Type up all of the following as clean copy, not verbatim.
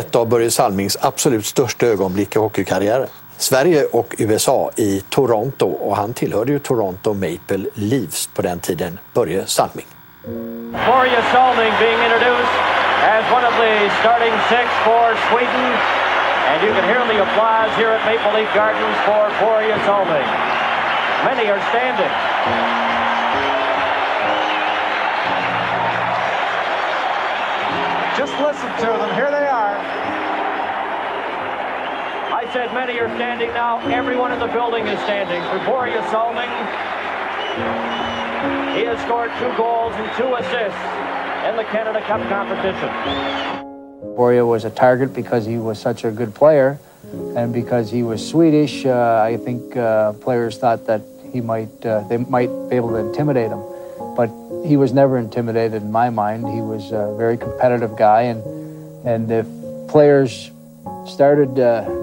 ett av Börje Salmings absolut största ögonblick i hockeykarriären. Sverige och USA i Toronto, och han tillhörde ju Toronto Maple Leafs på den tiden, Börje Salming. Börje Salming being introduced as one of the starting six for Sweden, and you can hear the applause here at Maple Leaf Gardens for Börje Salming. Many are standing. Just listen to them. Here they are. I said many are standing now. Everyone in the building is standing for Börje Salming. He has scored 2 goals and 2 assists in the Canada Cup competition. Börje was a target because he was such a good player, and because he was Swedish, I think players thought that he might they might be able to intimidate him. But he was never intimidated in my mind. He was a very competitive guy, and if players started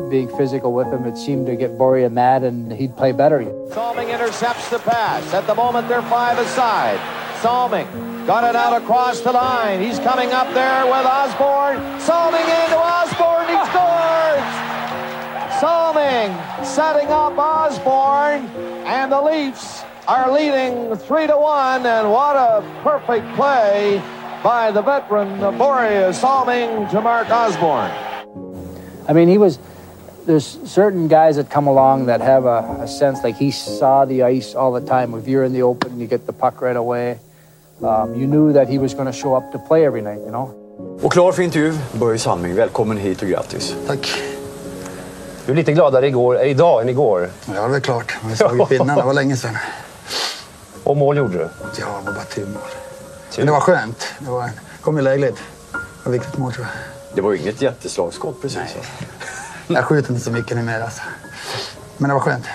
being physical with him, it seemed to get Börje mad, and he'd play better. Salming intercepts the pass. At the moment, they're 5 aside. Salming got it out across the line. He's coming up there with Osborne. Salming into Osborne. He scores! Salming setting up Osborne, and the Leafs are leading 3-1, and what a perfect play by the veteran Börje Salming to Mark Osborne. I mean, there's certain guys that come along that have a sense, like he saw the ice all the time. If you're in the open, you get the puck right away. You knew that he was going to show up to play every night, you know. Och klar för intervju, Börje Salming. Välkommen hit och grattis. Tack. Du är lite gladare idag än igår. Ja, det är klart. Vi såg pinnan, det var länge sedan. Och mål gjorde du? Ja, det var bara 10 mål. Men det var skönt. Det kom i lägligt. Det var viktigt mål, tror jag. Det var ju inget jätteslagskott precis. Nej. Jag skjuter inte så mycket numera. Alltså. Men det var skönt.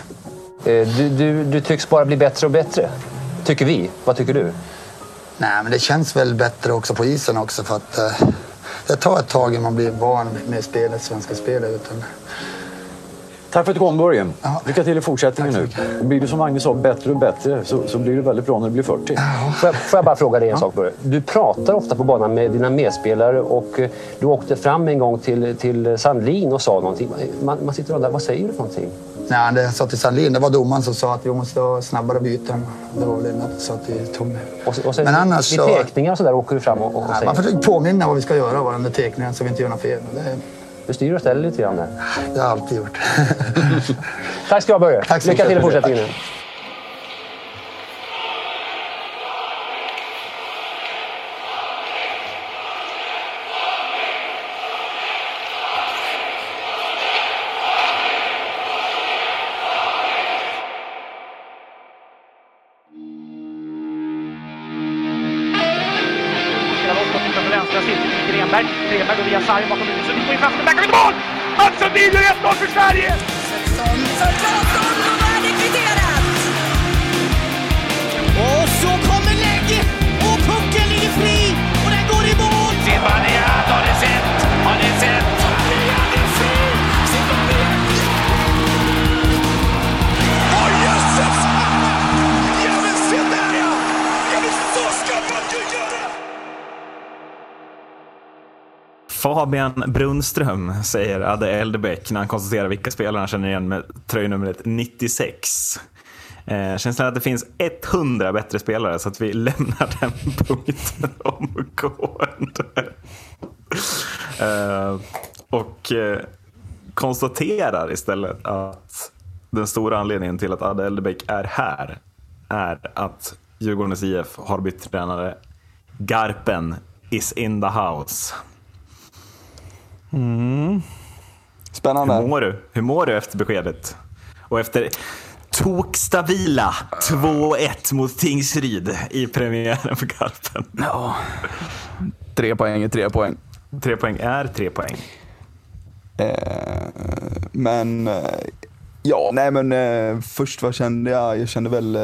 Du tycks bara bli bättre och bättre. Tycker vi. Vad tycker du? Nej, men det känns väl bättre också på isen också. För att det tar ett tag när man blir van med spelet, svenska spelet. Utan... Tack för att du kom, Börje. Ja. Lycka till i fortsättningen nu. Blir du som Magnus sa, bättre och bättre, så blir du väldigt bra när du blir 40. Ja. Får jag bara fråga dig en sak, Börje? Du pratar ofta på banan med dina medspelare, och du åkte fram en gång till Sandlin och sa någonting. Man sitter där, vad säger du för någonting? Nej, det jag sa till Sandlin, det var domaren som sa att vi måste ha snabbare byten. Det var väl något jag sa till Tommy. Och sen, men annars så... I tekningar så där åker du fram och nej, säger... Man försöker påminna vad vi ska göra varandra i tekningen så vi inte gör något fel. Du styr och ställer lite grann där. Det har jag alltid gjort. Tack ska jag börja. Tack. Lycka till i fortsättningen. Fabian Brunström, säger Adde Eldebäck när han konstaterar vilka spelare han känner igen med tröjnumret 96. Känns det att det finns 100 bättre spelare, så att vi lämnar den punkten omgående. Och konstaterar istället att den stora anledningen till att Adde Eldebäck är här är att Djurgårdens IF har bytt tränare. Garpen is in the house. Mm. Spännande. Hur mår du efter beskedet? Och efter tokstabila 2-1 mot Tingsryd i premiären för Garpen. Ja. 3 poäng är 3 poäng. 3 poäng är 3 poäng. Först vad kände jag? Jag kände väl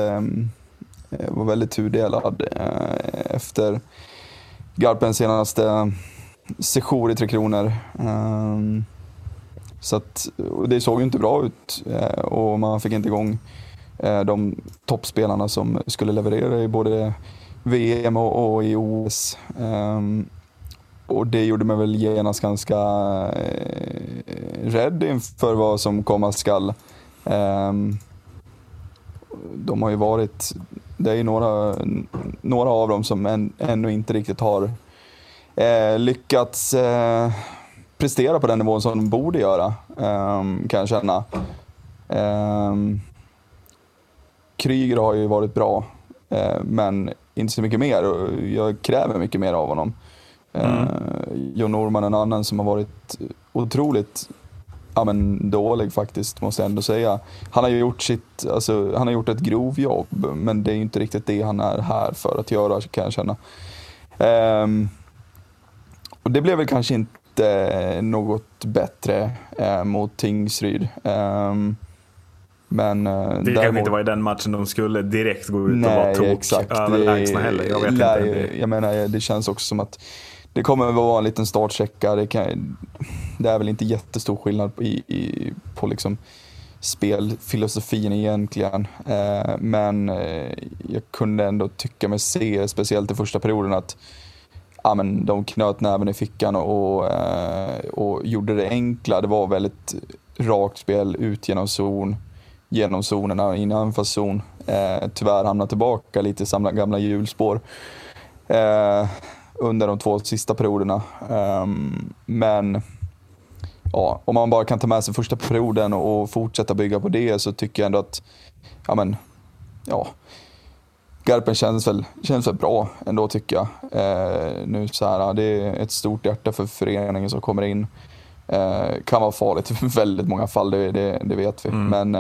var väldigt tudelad efter Garpens senaste sejour i 3 Kronor. Så att, det såg ju inte bra ut, och man fick inte igång de toppspelarna som skulle leverera i både VM och i OS. Och det gjorde mig väl genast ganska rädd inför vad som komma skall. De har ju varit, det är ju några av dem som ännu inte riktigt har lyckats prestera på den nivån som de borde göra, kan jag känna. Kryger har ju varit bra, men inte så mycket mer. Jag kräver mycket mer av honom. John Norman, en annan som har varit otroligt dålig faktiskt, måste jag ändå säga. Han har ju gjort sitt, alltså, han har gjort ett grovjobb, men det är ju inte riktigt det han är här för att göra, kan jag känna. Och det blev väl kanske inte något bättre mot Tingsryd. Men det däremot... kan inte vara i den matchen de skulle direkt gå ut och vara tok överlägsna heller. Jag vet inte. Jag menar, det känns också som att det kommer att vara en liten startchecka. Det är väl inte jättestor skillnad på liksom spelfilosofin egentligen. Men jag kunde ändå tycka mig se, speciellt i första perioden, att de knöt näven i fickan och gjorde det enkla. Det var väldigt rakt spel ut genom zonerna, innanför zon. Tyvärr hamnade tillbaka lite i samma gamla hjulspår under de två sista perioderna. Men ja, om man bara kan ta med sig första perioden och fortsätta bygga på det, så tycker jag ändå att Garpen känns väl bra ändå, tycker jag. Nu så här, det är ett stort hjärta för föreningen som kommer in. Kan vara farligt i väldigt många fall, det vet vi. Men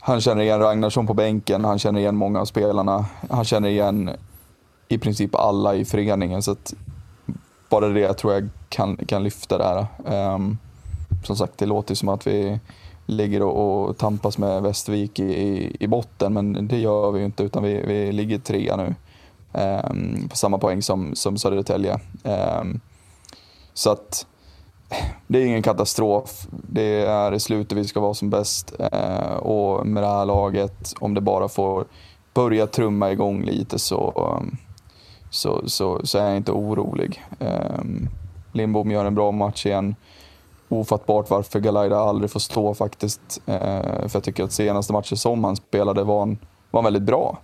han känner igen Ragnarsson på bänken, han känner igen många av spelarna, han känner igen i princip alla i föreningen, så att bara det tror jag kan lyfta det här. Som sagt, det låter som att vi ligger och tampas med Västervik i botten, men det gör vi ju inte, utan vi ligger 3 nu på samma poäng som Södertälje. Så att det är ingen katastrof. Det är i slutet vi ska vara som bäst. Och med det här laget, om det bara får börja trumma igång lite, så är jag inte orolig. Lindbom gör en bra match igen. Ofattbart varför Galaida aldrig får stå faktiskt. För jag tycker att senaste matchen som han spelade var väldigt bra.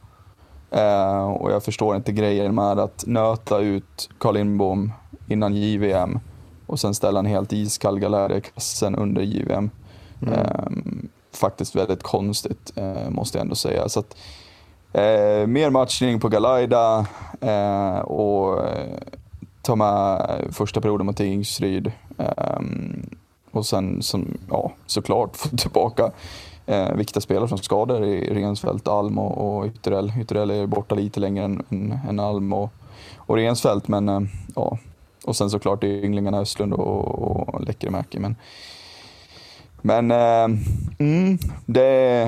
Och jag förstår inte grejen med att nöta ut Carl Lindbom innan JVM. Och sen ställa en helt iskall Galaida i kassen under JVM. Faktiskt väldigt konstigt, måste jag ändå säga. Så att, mer matchning på Galaida, och ta med första perioden mot Tingsryd. Och sen såklart få tillbaka viktiga spelare från skador i Rensfeldt, Alm och Ytterell. Ytterell är borta lite längre än Alm och Rensfeldt, men ja... Och sen såklart det är ynglingarna Östlund och Läckermäki. Men det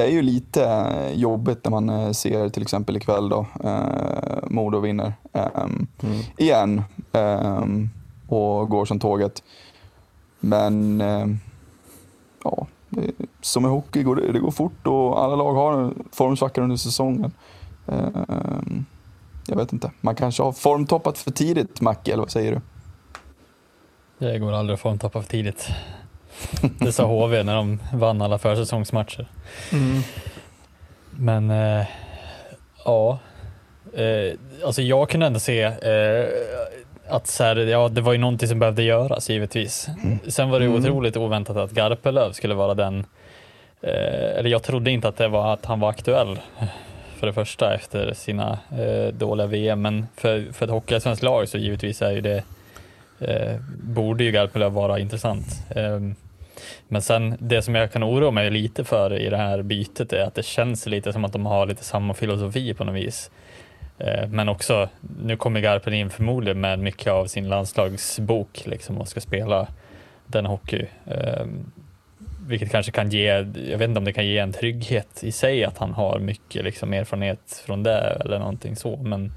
är ju lite jobbigt när man ser till exempel ikväll då. Modo vinner igen och går som tåget. Men som i hockey går det fort, och alla lag har formsvackor under säsongen. Jag vet inte. Man kanske har formtoppat för tidigt, Macke, eller vad säger du? Det går aldrig att formtoppa för tidigt. Det sa HV när de vann alla försäsongsmatcher. Men jag kunde ändå se att så här, det var ju någonting som behövde göras, givetvis. Sen var det otroligt oväntat att Garpenlöv skulle vara den. Eller jag trodde inte att han var aktuell. För det första efter sina dåliga VM, men för ett hockeyallsvenskt lag så givetvis är ju det, borde ju Garpenlöv vara intressant. Men sen det som jag kan oroa mig lite för i det här bytet är att det känns lite som att de har lite samma filosofi på något vis. Men också, nu kommer Garpen in förmodligen med mycket av sin landslagsbok liksom, och ska spela den hockey. Vilket kanske kan ge, jag vet inte om det kan ge en trygghet i sig att han har mycket liksom erfarenhet från det eller någonting så. Men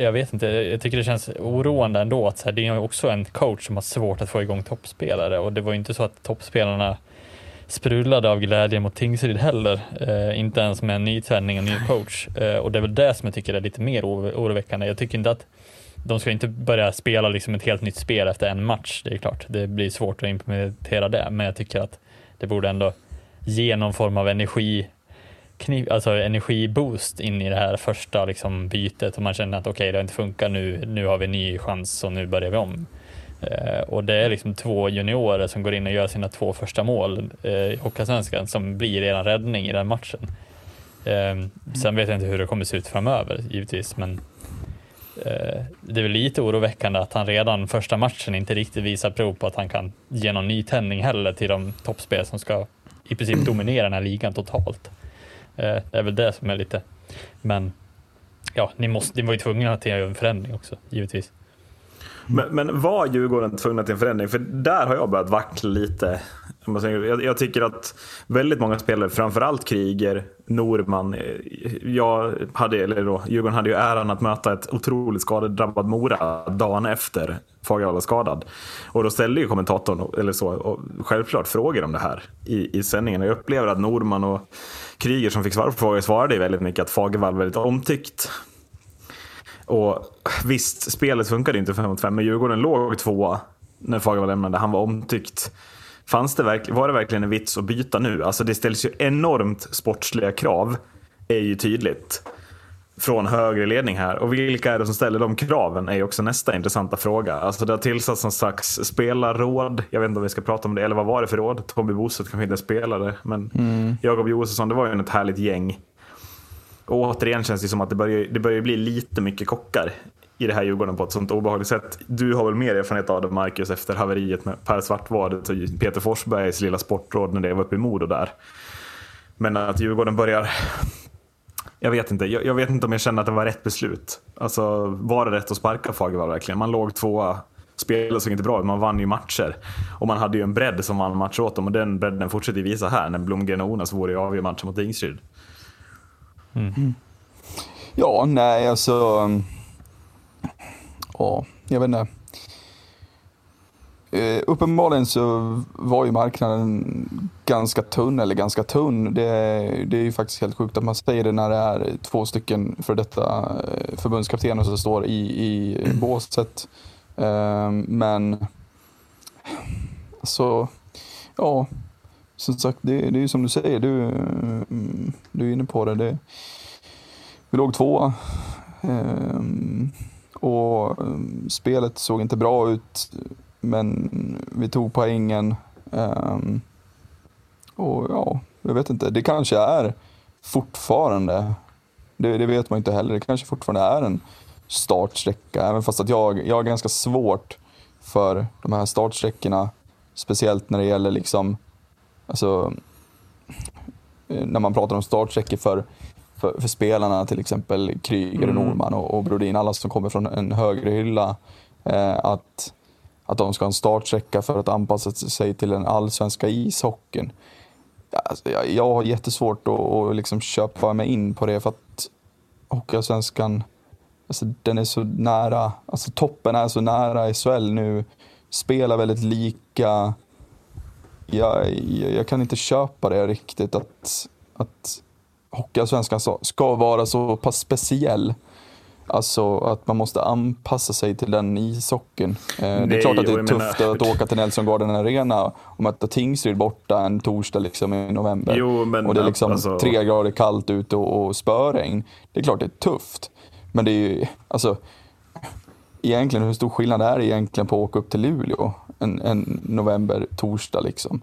jag vet inte, jag tycker det känns oroande ändå att så här, det är också en coach som har svårt att få igång toppspelare. Och det var ju inte så att toppspelarna sprudlade av glädje mot Tingsryd heller. Inte ens med en ny träning och ny coach. Och det är väl det som jag tycker är lite mer oroväckande. Jag tycker inte att de ska inte börja spela liksom ett helt nytt spel efter en match. Det är klart, det blir svårt att implementera det. Men jag tycker att det borde ändå ge någon form av energiboost in i det här första liksom bytet. Och man känner att okej, det har inte funkat nu har vi en ny chans och nu börjar vi om. Och det är liksom 2 juniorer som går in och gör sina 2 första mål i Hockeysvenskan som blir eran räddning i den matchen. Sen vet jag inte hur det kommer se ut framöver givetvis, men det är väl lite oroväckande att han redan första matchen inte riktigt visar prov på att han kan ge någon ny tändning heller till de toppspel som ska i princip dominera den här ligan totalt. Det är väl det som är lite, men ja, ni var ju tvungna till att göra en förändring också givetvis. Men var Djurgården tvungna till en förändring? För där har jag börjat vackla lite. Jag tycker att väldigt många spelare, framförallt Kriger, Norman, Djurgården hade ju äran att möta ett otroligt skadedrabbat Mora dagen efter Fagervall var skadad. Och då ställde ju kommentatorn eller så, och självklart frågor om det här i sändningen. Och jag upplever att Norman och Kriger som fick svara på frågor svarade väldigt mycket att Fagervall var väldigt omtyckt. Och visst, spelet funkade inte 5-5, men Djurgården låg 2 när Fagervall lämnade. Han var omtyckt. Var det verkligen en vits att byta nu? Alltså det ställs ju enormt sportsliga krav, är ju tydligt, från högre ledning här. Och vilka är det som ställer de kraven är ju också nästa intressanta fråga. Alltså det har tillsatt som sagt spelarråd. Jag vet inte om vi ska prata om det, eller vad var det för råd? Tommy Boset kanske inte spelade, men Jakob Josefsson, det var ju ett härligt gäng. Och återigen känns det som att det börjar bli lite mycket kockar i det här Djurgården på ett sånt obehagligt sätt. Du har väl mer erfarenhet av det, Marcus, efter haveriet med Per Svartvadet och Peter Forsbergs lilla sportråd när det var uppe i Modo där. Men att Djurgården börjar... Jag vet inte om jag känner att det var rätt beslut. Alltså, var det rätt att sparka Fagervall verkligen? Man låg 2, spelade så inte bra, man vann ju matcher. Och man hade ju en bredd som vann matcher åt dem, och den bredden fortsätter visa här när Blomgren och Onas vore av i matchen mot Tingsryd. Mm. Ja, nej, alltså... Ja, jag vet inte. Uppenbarligen så var ju marknaden ganska tunn. Det är ju faktiskt helt sjukt att man säger det när det är 2 stycken för detta förbundskaptener som står i båset. Men så, ja, som sagt, det är ju som du säger, du är inne på det. Vi låg 2. Och spelet såg inte bra ut, men vi tog poängen. Och ja, jag vet inte. Det kanske är fortfarande, det vet man inte heller, det kanske fortfarande är en startsträcka. Även fast att jag har ganska svårt för de här startsträckorna. Speciellt när det gäller liksom, alltså, när man pratar om startsträckor för spelarna, till exempel Kryger och Norman och Brodin, alla som kommer från en högre hylla, att de ska ha en startsträcka för att anpassa sig till den allsvenska ishockeyn. Alltså, jag har jättesvårt att liksom köpa mig in på det, för att Hockeysvenskan, alltså, den är så nära, alltså toppen är så nära i SHL nu, spelar väldigt lika. Jag kan inte köpa det riktigt, att Hockeysvenskan ska vara så pass speciell. Alltså att man måste anpassa sig till den ishockeyn. Det är klart att det är tufft att åka till Nelsongarden Arena och möta Tingsryd borta en torsdag liksom i november. Och det är liksom 3 grader kallt ute och spöregn. Det är klart det är tufft. Men det är ju, alltså, egentligen hur stor skillnad är det egentligen på att åka upp till Luleå en november-torsdag liksom.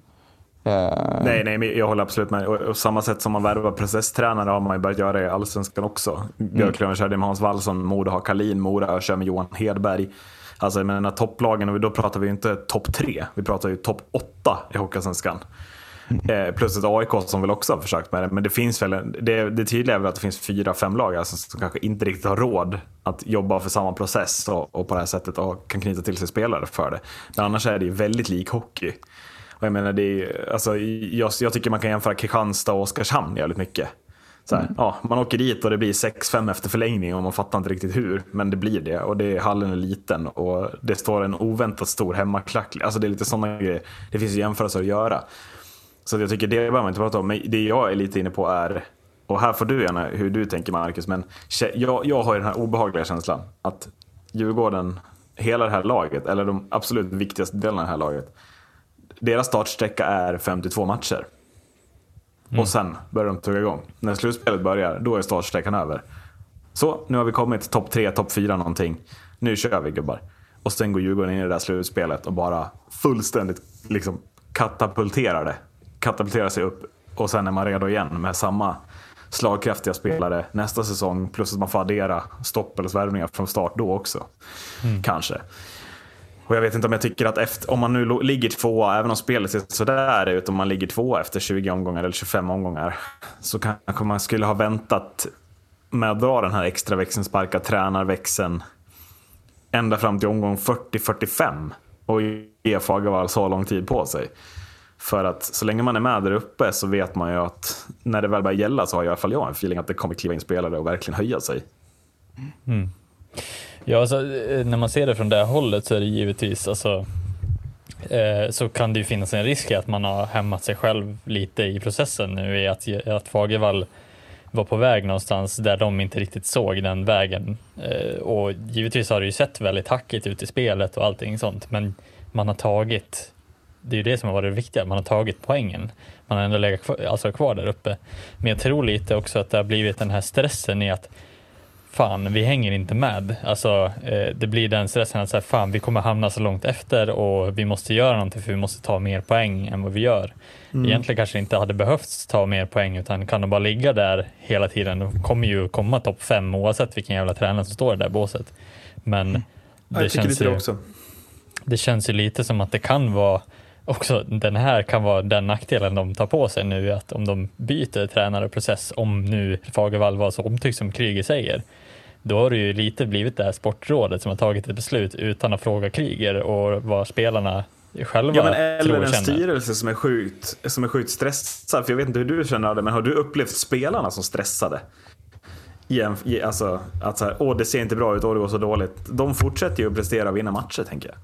Nej, men jag håller absolut med. Och samma sätt som man värvar processtränare har man ju börjat göra i Allsvenskan också. Björklöven körde med Hans Wallson, Modo har Kalin, Mora kör med Johan Hedberg. Alltså, men den här topplagen, och då pratar vi ju inte topp 3, vi pratar ju topp 8 i Hockeysvenskan. Plus ett AIK som väl också har försökt med det. Men det finns väl det tydliga är väl att det finns 4-5 lag alltså, som kanske inte riktigt har råd att jobba för samma process och på det här sättet och kan knyta till sig spelare för det. Men annars är det ju väldigt lik hockey. Jag menar, det är, alltså, jag tycker man kan jämföra Kristianstad och Oskarshamn jävligt mycket. Såhär, ja, man åker dit och det blir 6-5 efter förlängning och man fattar inte riktigt hur, men det blir det. Och det är, hallen är liten och det står en oväntat stor hemmaklack. Alltså det är lite sådana grejer. Det finns ju jämförelser att göra. Så jag tycker det behöver man inte prata om. Men det jag är lite inne på är, och här får du gärna hur du tänker, Marcus, men jag har ju den här obehagliga känslan att Djurgården, hela det här laget, eller de absolut viktigaste delarna av det här laget, deras startsträcka är 52 matcher. Och sen börjar de tugga igång. När slutspelet börjar, då är startsträckan över. Så, nu har vi kommit topp 3, topp 4 någonting. Nu kör vi, gubbar. Och sen går Djurgården in i det där slutspelet och bara fullständigt liksom katapulterar sig upp. Och sen är man redo igen med samma slagkraftiga spelare nästa säsong, plus att man får addera stopp eller svärvningar från start då också. Kanske. Och jag vet inte om jag tycker att om man nu ligger tvåa, även om spelet ser sådär ut, om man ligger tvåa efter 20 omgångar eller 25 omgångar, så kanske man skulle ha väntat med att dra den här extra växeln, sparka tränarväxeln ända fram till omgång 40-45 och ge Fagervall så lång tid på sig. För att så länge man är med där uppe så vet man ju att när det väl börjar gälla så har jag i alla fall en feeling att det kommer kliva in spelare och verkligen höja sig. Mm. Ja, alltså, när man ser det från det hållet så är det givetvis, alltså, så kan det ju finnas en risk att man har hämmat sig själv lite i processen nu, i att Fagervall var på väg någonstans där de inte riktigt såg den vägen. Och givetvis har det ju sett väldigt hackigt ut i spelet och allting sånt, men man har tagit, det är ju det som har varit det viktiga, man har tagit poängen. Man har ändå legat kvar där uppe. Men jag tror lite också att det har blivit den här stressen i att fan, vi hänger inte med. Alltså, det blir den stressen att så här, fan, vi kommer hamna så långt efter och vi måste göra någonting för vi måste ta mer poäng än vad vi gör. Egentligen kanske inte hade behövts ta mer poäng, utan kan de bara ligga där hela tiden. De kommer ju komma topp 5 oavsett vilken jävla tränare som står där i båset. Men det känns ju också. Det känns ju lite som att det kan vara också, den här kan vara den nackdelen de tar på sig nu, att om de byter tränareprocess, om nu Fagervall var så omtyckt som Kryger säger, då har det ju lite blivit det här sportrådet som har tagit ett beslut utan att fråga Kryger och vad spelarna själva tror och känner. Ja, men eller en styrelse som är sjukt stressad, för jag vet inte hur du känner det, men har du upplevt spelarna som stressade? Alltså, att så här, det ser inte bra ut, och det går så dåligt. De fortsätter ju att prestera och vinna matcher, tänker jag.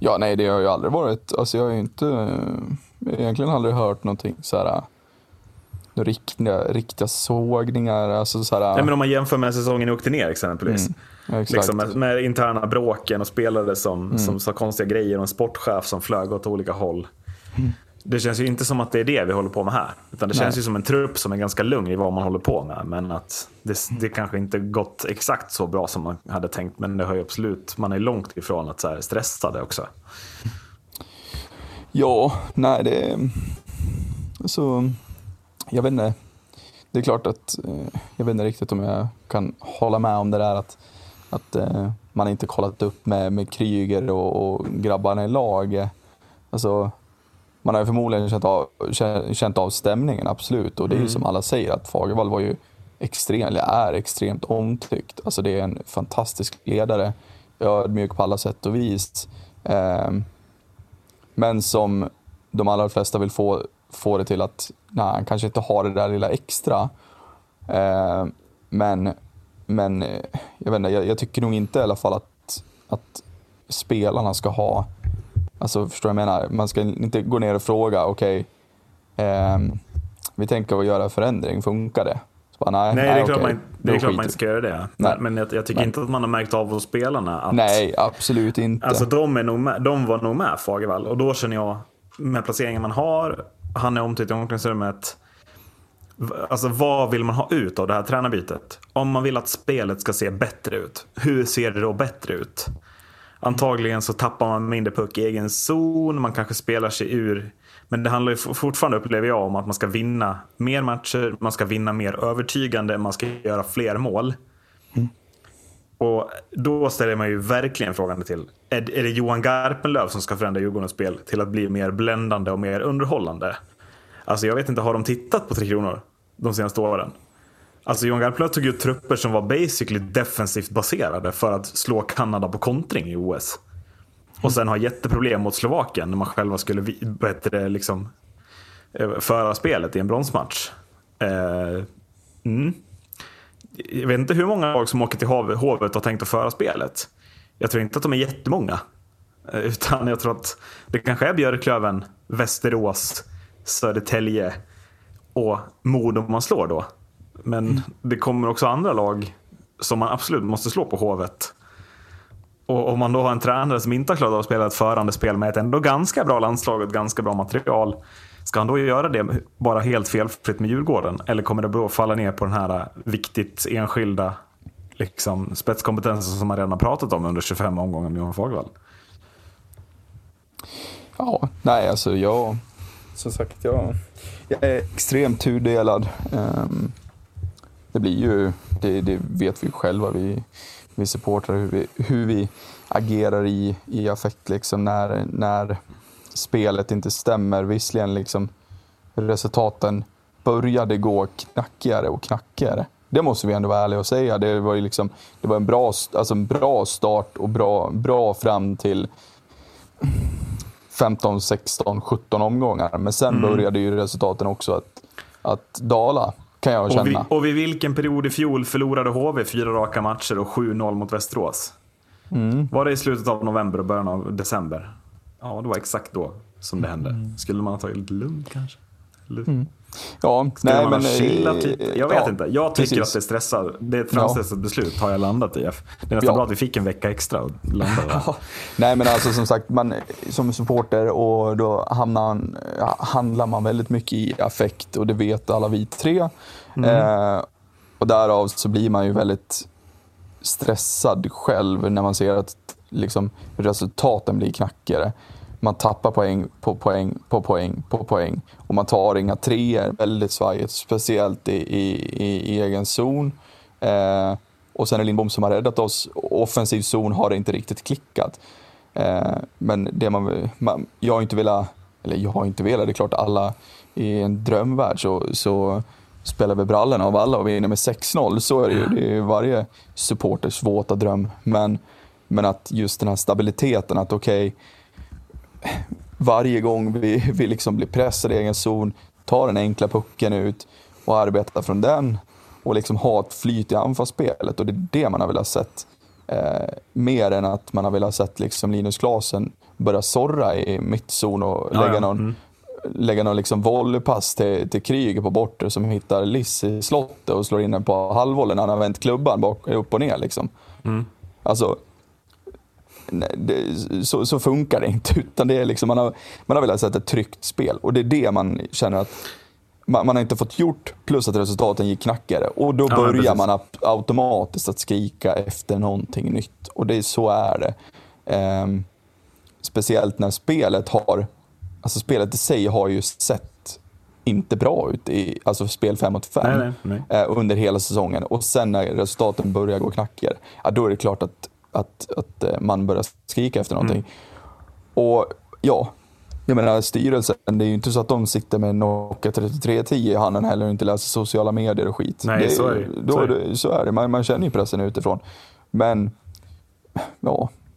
Ja, nej, det har ju aldrig varit. Alltså jag har ju egentligen aldrig hört någonting så här, riktiga sågningar, alltså så här. Nej, men om man jämför med säsongen i åkte ner exempelvis. Liksom med interna bråken och spelare som sa konstiga grejer och en sportchef som flög åt olika håll. Det känns ju inte som att det är det vi håller på med här, utan det känns ju som en trupp som är ganska lugn i vad man håller på med, men att det kanske inte gått exakt så bra som man hade tänkt, men det har ju absolut, man är långt ifrån att så här stressade också. Ja, nej, det alltså, jag vet inte, det är klart att jag vet inte riktigt om jag kan hålla med om det där att man inte kollat upp med Kryger och grabbarna i lag. Alltså, man har ju förmodligen känt av stämningen, absolut. Och det är ju som alla säger, att Fagervall var ju extremt omtyckt. Alltså det är en fantastisk ledare, ödmjuk på alla sätt och vis. Men som de allra flesta vill få det till att han kanske inte har det där lilla extra. Men jag vet inte, jag tycker nog inte i alla fall att spelarna ska ha. Alltså, förstår jag menar? Man ska inte gå ner och fråga, okej, vi tänker att göra förändring, funkar det? Så bara, nej, det är klart, okej, det är klart man inte ska göra det. Nej. Men jag tycker inte att man har märkt av hos spelarna att, nej, absolut inte. Alltså de var nog med Fagervall, och då känner jag, med placeringen man har, han är omtyckt i omklädningsrummet. Alltså, vad vill man ha ut av det här tränarbytet? Om man vill att spelet ska se bättre ut, hur ser det då bättre ut? Antagligen så tappar man mindre puck i egen zon, man kanske spelar sig ur, men det handlar ju fortfarande, upplever jag, om att man ska vinna mer matcher, man ska vinna mer övertygande, man ska göra fler mål. Och då ställer man ju verkligen frågan till, är det Johan Garpenlöv som ska förändra Djurgårdens spel till att bli mer bländande och mer underhållande? Alltså jag vet inte, har de tittat på 3 kronor de senaste åren? Alltså Johan Garpenlöv tog ut trupper som var basically defensivt baserade för att slå Kanada på kontring i OS. Och sen har jätteproblem mot Slovakien när man själva skulle föra spelet i en bronsmatch. Jag vet inte hur många lag som åker till hovet och tänkt att föra spelet. Jag tror inte att de är jättemånga. Utan jag tror att det kanske är Björklöven, Västerås, Södertälje och Mod om man slår då. Men det kommer också andra lag som man absolut måste slå på Hovet. Och om man då har en tränare som inte har klarat av att spela ett förande spel med ett ändå ganska bra landslag och ett ganska bra material, ska han då göra det bara helt felfritt med Djurgården? Eller kommer det då falla ner på den här viktigt enskilda liksom, spetskompetensen som man redan har pratat om under 25 omgångar med Johan Fagervall? Ja, nej alltså jag... Som sagt, jag är extremt tudelad. Det blir ju... Det vet vi själva, vi supportrar, hur vi agerar i affekt liksom, när spelet inte stämmer. Visserligen liksom resultaten började gå knackigare. Det måste vi ändå vara ärliga och säga. Det var ju liksom, det var en bra start och bra fram till 15, 16, 17 omgångar. Men sen började ju resultaten också att dala, kan jag känna. Och vid vilken period i fjol förlorade HV 4 raka matcher och 7-0 mot Västerås? Var det i slutet av november och början av december? Ja, det var exakt då som det hände. Skulle man ha tagit lite lugnt kanske? Ja, skulle nej, man men, chillat lite? Jag vet inte. Jag tycker precis att det stressar. Det är ett framstressat beslut har jag landat i. Det är nästan bra att vi fick en vecka extra och landade. Nej, men alltså som sagt, man som supporter och då handlar man väldigt mycket i affekt och det vet alla vi tre. Och därav så blir man ju väldigt stressad själv när man ser att liksom resultaten blir knackigare. Man tappar poäng och man tar inga treor väldigt svajigt, speciellt i egen zon. Och sen är Lindbom som har räddat oss. Offensiv zon har det inte riktigt klickat. Men det jag har inte velat, det är klart alla i en drömvärld så spelar vi brallen av alla och vi är inne med 6-0, så är det ju. Det är ju varje supporters våta dröm, men att just den här stabiliteten, att okej, varje gång vi liksom blir pressade i egen zon, tar den enkla pucken ut och arbetar från den och liksom ha ett flyt i anfallsspelet. Och det är det man har velat sett, mer än att man har velat sett liksom Linus Klasen börja sorra i mittzon och lägga någon liksom volleypass till Kryger på bortre som hittar Liss i slottet och slår in den på halvvollen. Han har vänt klubban bak, upp och ner liksom. Alltså nej, så funkar det inte, utan det är liksom, man har velat sätta ett tryggt spel, och det är det man känner att man har inte fått gjort, plus att resultaten gick knackigare, och då börjar man automatiskt att skrika efter någonting nytt, och det så är det. Speciellt när spelet i sig har ju sett inte bra ut i, alltså spel 5 mot 5 under hela säsongen, och sen när resultaten börjar gå knackigare, ja, då är det klart att man börjar skrika efter någonting. Och jag menar styrelsen, det är ju inte så att de sitter med Nokia 3310 i handen heller och inte läser sociala medier och skit. Nej, så är det. Man känner ju pressen utifrån. Men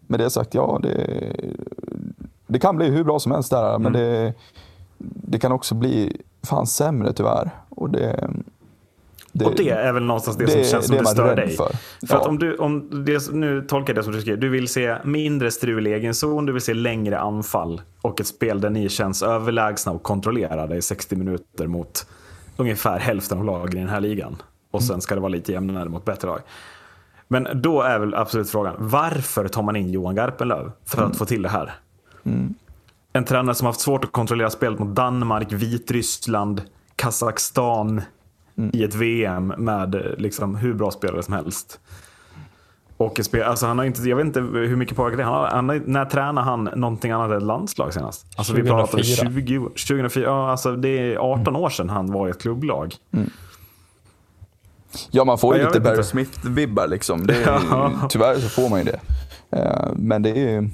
med det sagt, det kan bli hur bra som helst där, men det kan också bli fan sämre tyvärr, och det är väl någonstans det som känns som det stör dig. För att nu tolkar jag det som du skriver. Du vill se mindre strul i egen zon, du vill se längre anfall och ett spel där ni känns överlägsna och kontrollerade i 60 minuter mot ungefär hälften av lagen i den här ligan. Och sen ska det vara lite jämnare mot bättre lag. Men då är väl absolut frågan, varför tar man in Johan Garpenlöv för att få till det här? En tränare som har haft svårt att kontrollera spelet mot Danmark, Vitryssland, Kazakstan i ett VM med liksom hur bra spelare som helst. Och alltså han har inte, jag vet inte hur mycket påverkan det han har, när tränar han någonting annat än ett landslag senast? Alltså 2004. Vi pratar 2004. Ja, alltså det är 18 år sedan han var i ett klubblag. Ja, man får ju lite Barry Smith-vibbar liksom. Tyvärr så får man ju det. Men det är ju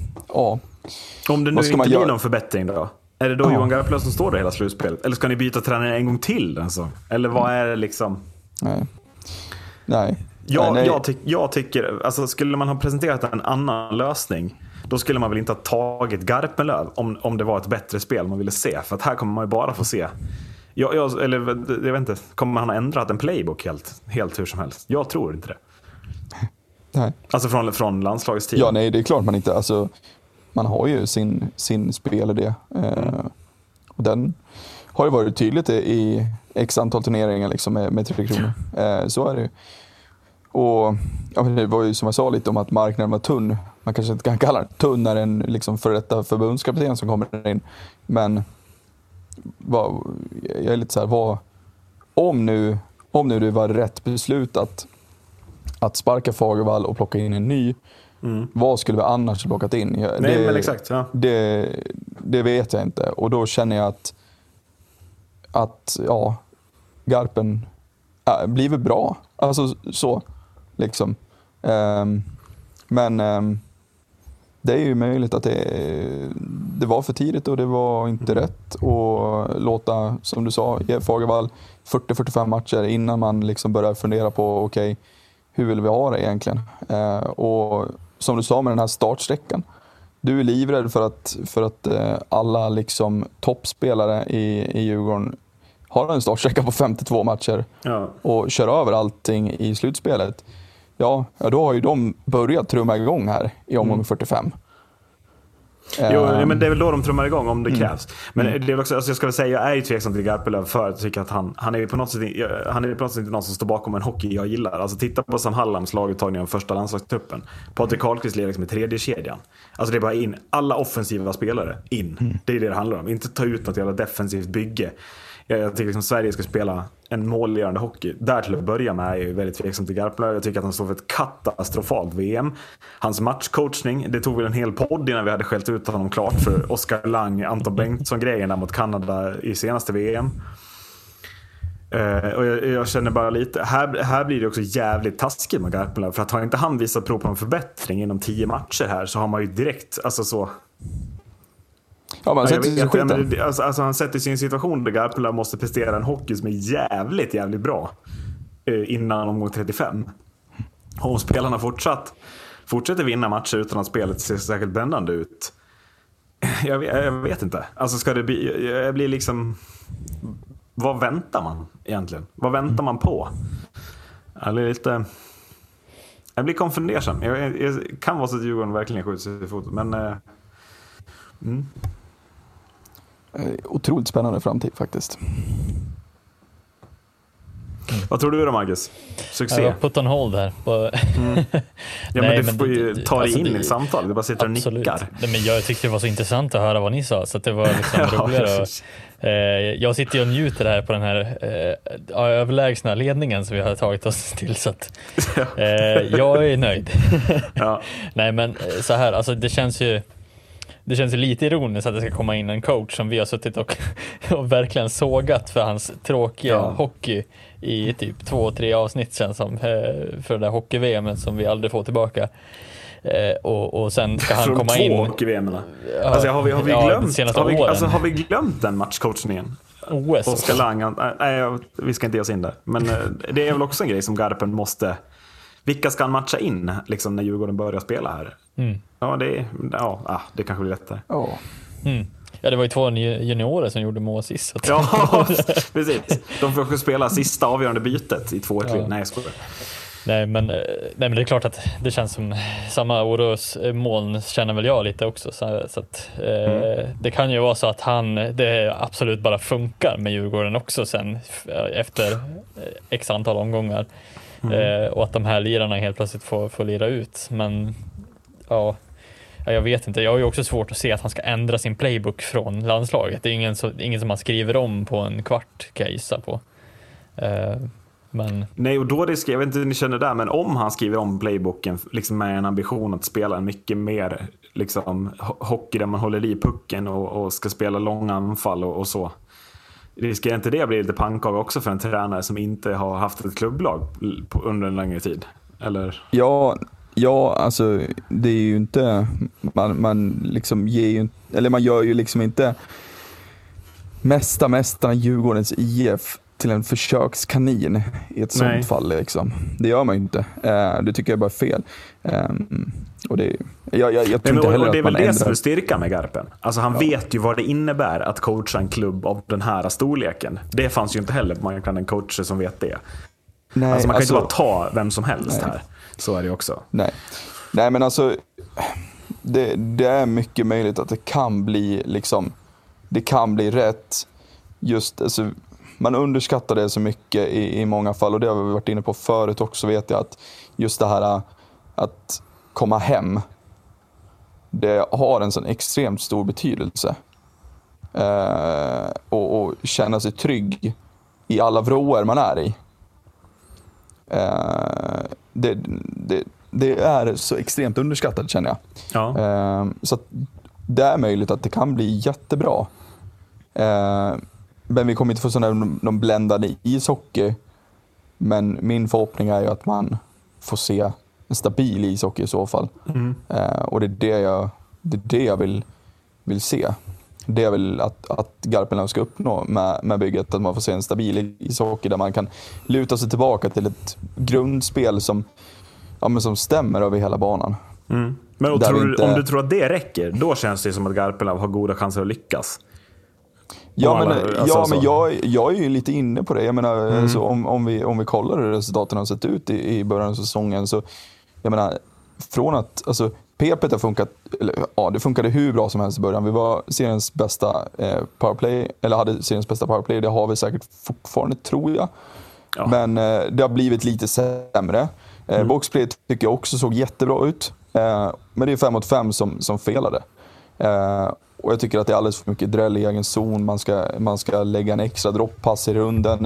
om det nu inte blir någon förbättring då. Är det då Johan Garpenlöv som står där hela slutspelet? Eller ska ni byta tränare en gång till? Alltså? Eller vad är det liksom? Nej. Jag tycker, alltså skulle man ha presenterat en annan lösning, då skulle man väl inte ha tagit Garpenlöv om det var ett bättre spel man ville se. För att här kommer man ju bara få se. Jag vet inte, kommer han ha ändrat en playbook helt hur som helst? Jag tror inte det. Nej. Alltså från landslagets tid. Ja, nej, det är klart man inte... Alltså, man har ju sin spelidé. Och den har ju varit tydligt i x antal turneringar liksom med 3 kronor. Så är det ju. Och ja, det var ju som jag sa lite om att marknaden var tunn. Man kanske inte kan kalla den tunn när en liksom före detta förbundskapten som kommer in. Men jag är lite så här, om nu det var rätt beslut att sparka Fagervall och plocka in en ny, vad skulle vi annars plockat in? Det vet jag inte. Och då känner jag att ja, Garpen blir väl bra. Alltså så liksom. Men det är ju möjligt att det var för tidigt och det var inte rätt att låta, som du sa, Fagervall 40-45 matcher innan man liksom börjar fundera på okej, hur vill vi ha det egentligen? Och som du sa med den här startsträckan, du är livrädd för att alla liksom toppspelare i Djurgården har en startsträcka på 52 matcher och kör över allting i slutspelet. Ja, då har ju de börjat trumma igång här i omgång 45. Jo, men det är väl då de trummar igång om det krävs. Men det är också, alltså jag ska väl säga, jag är ju tveksam till Garpenlöv för att jag tycker att han är på något sätt inte någon som står bakom en hockey jag gillar. Alltså titta på Sam Hallams laguttagning av första landslagstruppen. Patrik Karlqvist leder liksom i tredje kedjan. Alltså det är bara in alla offensiva spelare in. Det är det handlar om. Inte ta ut något jävla defensivt bygge. Jag tycker liksom Sverige ska spela en målgörande hockey. Där till att börja med är ju väldigt tveksam till Garpenlöv. Jag tycker att han står för ett katastrofalt VM. Hans matchcoachning, det tog väl en hel podd innan vi hade skällt ut honom klart för Oskar Lang, Anton Bengtsson-grejerna mot Kanada i senaste VM. Och jag känner bara lite, här blir det också jävligt taskigt med Garpenlöv. För att har inte han visat prov på en förbättring inom 10 matcher här, så har man ju direkt, alltså så... Ja, han sätter sig i en situation där Garpenlöv måste prestera en hockey som är jävligt, jävligt bra innan omgång 35. Och om spelarna fortsätter vinna matcher utan att spelet ser särskilt brännande ut. Jag vet inte. Alltså ska det bli, jag blir liksom, vad väntar man egentligen? Vad väntar man på? Eller lite... Jag blir konfundersam. Jag kan vara så att Djurgården verkligen skjuter sig i foten, men... Otroligt spännande framtid faktiskt. Vad tror du då, Marcus? Succé? Jag put on hold här. Ja, nej, men du får ju ta dig in i samtal. Du bara sitter och nickar. Nej, men jag tyckte det var så intressant att höra vad ni sa, så att det var liksom roligare. Jag sitter och njuter här på den här överlägsna ledningen som vi har tagit oss till, så att jag är nöjd. Nej, men så här, alltså det känns ju lite ironiskt att det ska komma in en coach som vi har suttit och verkligen sågat för hans tråkiga hockey i typ 2-3 avsnitt sedan, som för det där hockey-VM som vi aldrig får tillbaka. Och sen ska han komma in. Alltså har vi glömt den matchcoachningen? OS. Oskar Lang, nej, vi ska inte ge oss in där. Men det är väl också en grej som Garpen måste... Vilka ska han matcha in liksom, när Djurgården börjar spela här? Det kanske blir lättare. Ja, det var ju 2 juniorer som gjorde mål sist. Ja, precis. De får spela sista avgörande bytet i 2-1. Ja. Nej, men det är klart att det känns som samma orosmoln, känner väl jag lite också. Så att, det kan ju vara så att det absolut bara funkar med Djurgården också sen efter x antal omgångar. Och att de här lirarna helt plötsligt får lira ut. Men ja, jag vet inte. Jag har ju också svårt att se att han ska ändra sin playbook från landslaget. Det är ingen som man skriver om på en kvart, kan jag gissa på. Men... Nej, och då jag vet inte hur ni känner där, men om han skriver om playbooken liksom med en ambition att spela mycket mer liksom, hockey där man håller i pucken och ska spela långa anfall och så. Riskerar inte det blir lite pannkaka också för en tränare som inte har haft ett klubblag under en längre tid? Eller? Ja, alltså det är ju inte man liksom ger ju, eller man gör ju liksom inte mästarna Djurgårdens IF till en försökskanin i ett sånt fall liksom. Det gör man ju inte. Det tycker jag bara är fel. Och det jag tror inte heller att det är väl det som är styrkan med Garpen. Alltså han vet ju vad det innebär att coacha en klubb av den här storleken. Det fanns ju inte heller på marknaden en coach som vet det. Nej, alltså man kan ju inte bara ta vem som helst här. Så är det också. Nej, men alltså det är mycket möjligt att det kan bli rätt. just, alltså, man underskattar det så mycket i många fall, och det har vi varit inne på förut också, vet jag, att just det här att komma hem, det har en sån extremt stor betydelse. Och känna sig trygg i alla vrår man är i. Det är så extremt underskattat, känner jag. Ja. Så att det är möjligt att det kan bli jättebra. Men vi kommer inte få sådana de bländade ishockey. Men min förhoppning är ju att man får se en stabil ishockey i så fall. Mm. Och det är det jag vill se. Det är väl att Garpenlöv ska uppnå med bygget, att man får se en stabil ishockey där man kan luta sig tillbaka till ett grundspel som, ja, men som stämmer över hela banan. Mm. Men om du tror att det räcker, då känns det som att Garpenlöv har goda chanser att lyckas. Ja, men, jag är ju lite inne på det. Jag menar, så om vi kollar hur resultaten har sett ut i början av säsongen, så jag menar, från att, alltså, PP har funkat, det funkade hur bra som helst i början. Vi var seriens bästa powerplay, eller hade seriens bästa powerplay. Det har vi säkert fortfarande, tror jag. Ja. Men det har blivit lite sämre. Boxplay tycker jag också såg jättebra ut. Men det är 5 mot 5 som felade. Och jag tycker att det är alldeles för mycket dräll i egen zon. Man ska lägga en extra dropppass i runden,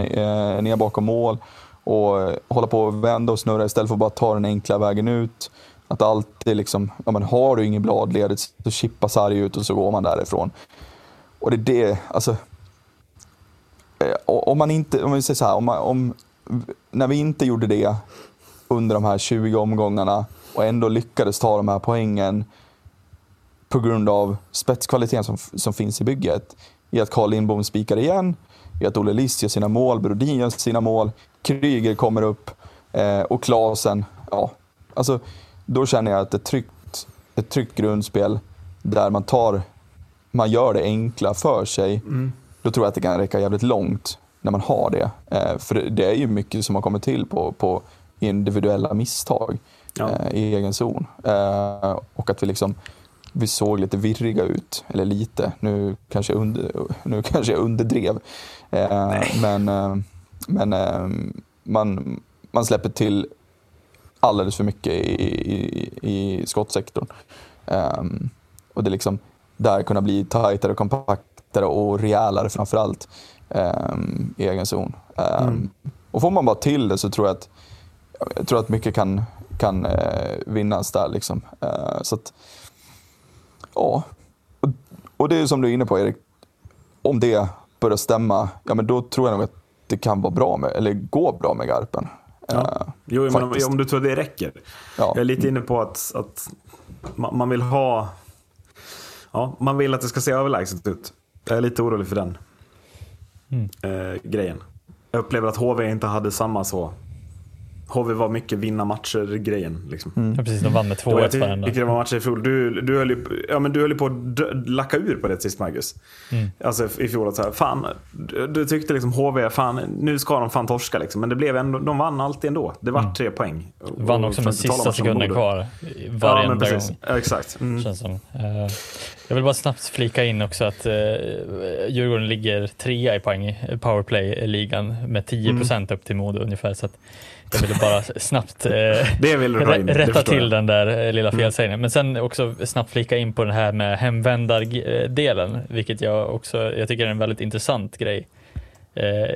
ner bakom mål. Och hålla på och vända och snurra istället för att bara ta den enkla vägen ut. Att alltid liksom, ja, men har du ingen bladledigt så chippas här ut och så går man därifrån. Och det är det, alltså, om man inte, om vi säger så här, när vi inte gjorde det under de här 20 omgångarna och ändå lyckades ta de här poängen på grund av spetskvaliteten som finns i bygget, i att Carl Lindbom spikar igen, i att Olle Liss gör sina mål, Brodin gör sina mål, Kryger kommer upp och Klasen, ja, alltså, då känner jag att ett tryggt grundspel där man gör det enkla för sig, då tror jag att det kan räcka jävligt långt när man har det. För det är ju mycket som har kommit till på individuella misstag i egen zon. Och att vi såg lite virriga ut, eller lite. Nu kanske jag underdrev. Men man släpper till alldeles för mycket i skottsektorn. Och det där kunna bli tajtare, kompaktare och rejälare framförallt i egen zon. Och får man bara till det, så tror jag att mycket kan vinnas där. Så att, ja. Och det är som du är inne på, Erik. Om det börjar stämma, ja, men då tror jag nog att det kan vara bra med, eller gå bra med Garpen. Ja. Jo, men om du tror det räcker. Ja. Jag är lite inne på att man vill ha, ja, man vill att det ska se överlägset ut. Jag är lite orolig för den grejen. Jag upplever att HV inte hade samma så. HV var mycket vinna matcher grejen. Ja, precis, de vann med 2-1. Det var matcher i fjol. Du höll ju, ja, men du höll ju på att lacka ur på det sist, Marcus. Alltså i fjol, så här, fan, du tyckte HV, fan, nu ska de fan torska, men det blev ändå, de vann alltid ändå. Det var 3 poäng. Vann också med sista sekunden kvar. Ja, men precis. Ja, exakt. Känns som. Jag vill bara snabbt flika in också att Djurgården ligger 3 i poäng powerplay-ligan med 10% upp till Modo ungefär, så att jag ville bara snabbt rätta till den där lilla felsägningen. Men sen också snabbt flika in på den här med hemvändardelen, vilket jag tycker är en väldigt intressant grej.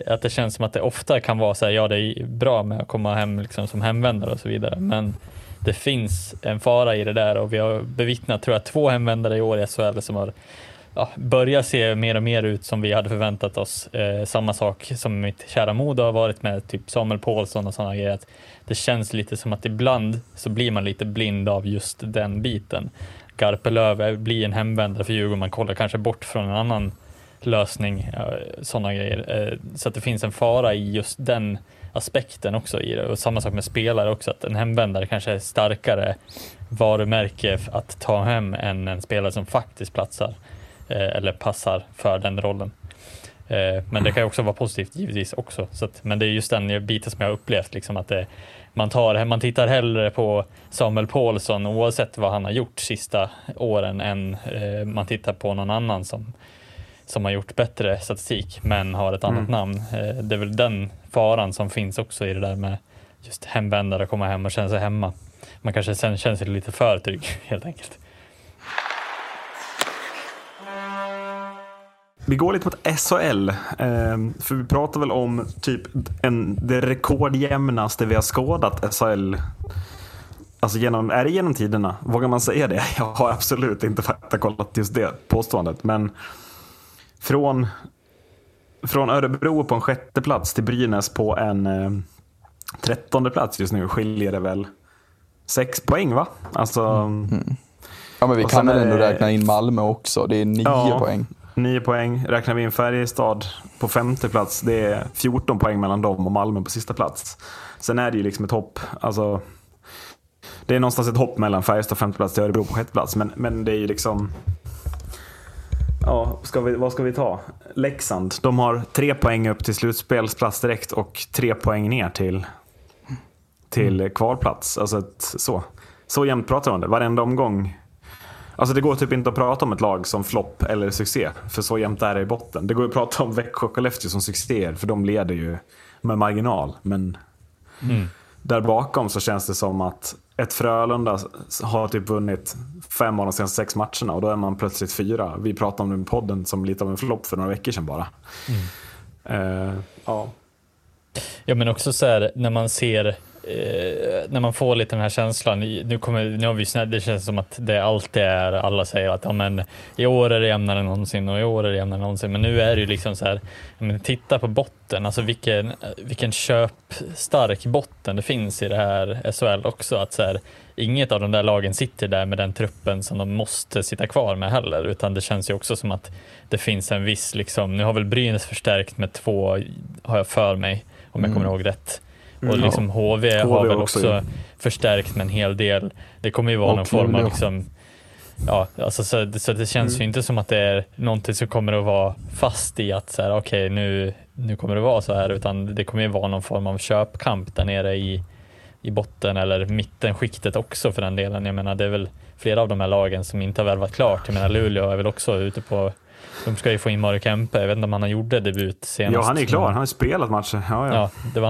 Att det känns som att det ofta kan vara så här, ja, det är bra med att komma hem som hemvändare och så vidare, men det finns en fara i det där, och vi har bevittnat, tror jag, 2 hemvändare i år i SHL som har börjat se mer och mer ut som vi hade förväntat oss. Samma sak som mitt kära Modo har varit med, typ Samuel Paulsson och sådana grejer. Att det känns lite som att ibland så blir man lite blind av just den biten. Garpenlöv blir en hemvändare för Djurgården, man kollar kanske bort från en annan lösning, sådana grejer. Så att det finns en fara i just den aspekten också i det. Och samma sak med spelare också, att en hemvändare kanske är starkare varumärke att ta hem än en spelare som faktiskt platsar eller passar för den rollen. Men det kan ju också vara positivt givetvis också. Så att, men det är just den biten som jag har upplevt, att det, man tittar hellre på Samuel Paulsson oavsett vad han har gjort sista åren än man tittar på någon annan som som har gjort bättre statistik men har ett annat namn. Det är väl den faran som finns också i det där med just hemvändare, komma hem och känna sig hemma. Man kanske sen känner sig lite för trygg helt enkelt. Vi går lite mot SHL, för vi pratar väl om typ det rekordjämnaste vi har skådat SHL. Alltså är det genom tiderna? Vågar man säga det? Jag har absolut inte kollat just det påståendet. Men från Örebro på en 6:e plats till Brynäs på en 13:e plats just nu skiljer det väl 6 poäng, va? Alltså, ja, men vi kan väl ändå räkna in Malmö också. Det är 9 poäng. 9 poäng. Räknar vi in Färjestad på 5:e plats, det är 14 poäng mellan dem och Malmö på sista plats. Sen är det ju liksom ett hopp. Alltså, det är någonstans ett hopp mellan Färjestad 5:e plats till Örebro på 6:e plats. Men det är ju liksom... Ja, vad ska vi ta? Leksand. De har 3 poäng upp till slutspelsplats direkt och 3 poäng ner till kvalplats. Alltså så jämnt pratar om det. Varenda omgång. Alltså det går typ inte att prata om ett lag som flopp eller succé, för så jämnt är det i botten. Det går att prata om Växjö och Skellefteå som succéer, för de leder ju med marginal. Men där bakom så känns det som att ett Frölunda har typ vunnit 5 av de senaste 6 matcherna, och då är man plötsligt 4. Vi pratade om det i podden som lite av en flopp för några veckor sedan bara. Ja, men också så här, när man ser... när man får lite den här känslan, nu har vi snäll, det känns som att det alltid är, alla säger att ja, men i år är det jämnare än någonsin och i år är det jämnare än någonsin, men nu är det ju liksom så här, men titta på botten, alltså vilken köpstark botten det finns i det här SHL också, att så här, inget av de där lagen sitter där med den truppen som de måste sitta kvar med heller, utan det känns ju också som att det finns en viss liksom, nu har väl Brynäs förstärkt med 2, har jag för mig, om jag kommer ihåg rätt. Och liksom HV har väl också förstärkt med en hel del. Det kommer ju vara någon form av liksom, ja, alltså så det känns ju inte som att det är någonting som kommer att vara fast i att så här, okej, nu kommer det vara så här, utan det kommer ju vara någon form av köpkamp där nere i botten eller mittenskiktet också för den delen. Jag menar, det är väl flera av de här lagen som inte har värvat klart. Jag menar, Luleå är väl också ute på, de ska ju få in Mario Kempe. Jag vet inte om han gjorde debut senast. Ja, han är klar. Han har spelat matcher. Ja, det var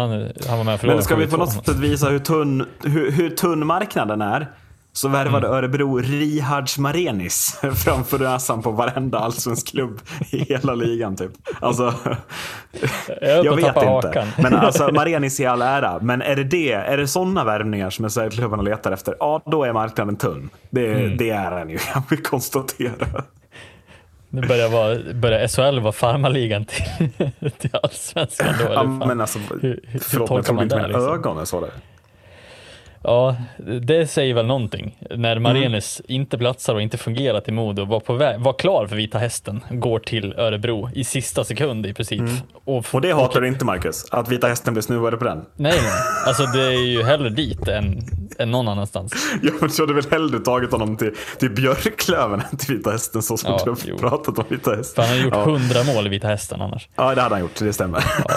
han var med för. Men ska vi på något sätt visa hur tunn marknaden är, så värvade Örebro Rihards Marenis framför näsan på varenda allsvensk klubb i hela ligan typ. Alltså, jag vet inte. Hakan. Men alltså, Marenis i all ära. Men är det sådana värvningar som jag klubbarna letar efter? Ja, då är marknaden tunn. Det är den ju, kan vi konstatera. Nu börjar SHL vara farmaligan till allsvenskan då. Ja, men alltså, förlåt, jag trodde inte mina ögon så det. Ja, det säger väl någonting. När Marenis inte platsar och inte fungerat i Modo, var klar för Vita Hästen, går till Örebro i sista sekund i princip. Och det hatar du inte, Marcus, att Vita Hästen blir snuvade på den? Nej, alltså det är ju hellre dit än någon annanstans. Jag hade väl hellre tagit honom till Björklöven än till Vita Hästen, så som du pratat om Vita Hästen. För han har gjort 100 mål i Vita Hästen annars. Ja, det hade han gjort, det stämmer. Ja.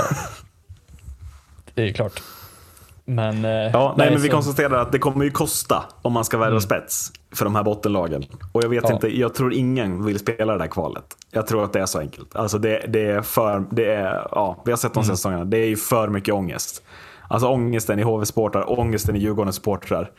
Det är ju klart. Men, men vi konstaterar att det kommer ju kosta om man ska värva spets för de här bottenlagen. Och jag vet inte, jag tror ingen vill spela det där kvalet. Jag tror att det är så enkelt. Alltså vi har sett de säsongerna. Det är ju för mycket ångest. Alltså ångesten i HV-sportrar, ångesten i Djurgårdens sportrar,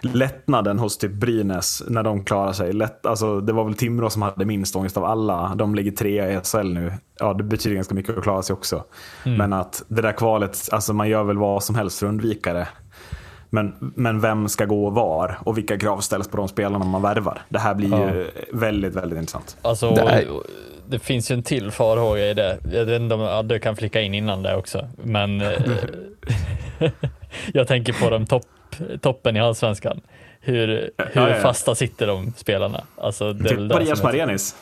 lättnaden hos typ Brynäs när de klarar sig. Alltså det var väl Timrå som hade minst ångest av alla. De ligger 3 i SHL nu. Ja, det betyder ganska mycket att klara sig också. Men att det där kvalet, alltså man gör väl vad som helst för att undvika det. Men vem ska gå var, och vilka krav ställs på de spelarna man värvar? Det här blir ju väldigt, väldigt intressant. Alltså, det finns ju en till farhåga i det. Jag vet inte om Adde kan flicka in innan det också. Men jag tänker på de toppen i allsvenskan. Hur fasta sitter de spelarna? Alltså, det är Marias Marenis.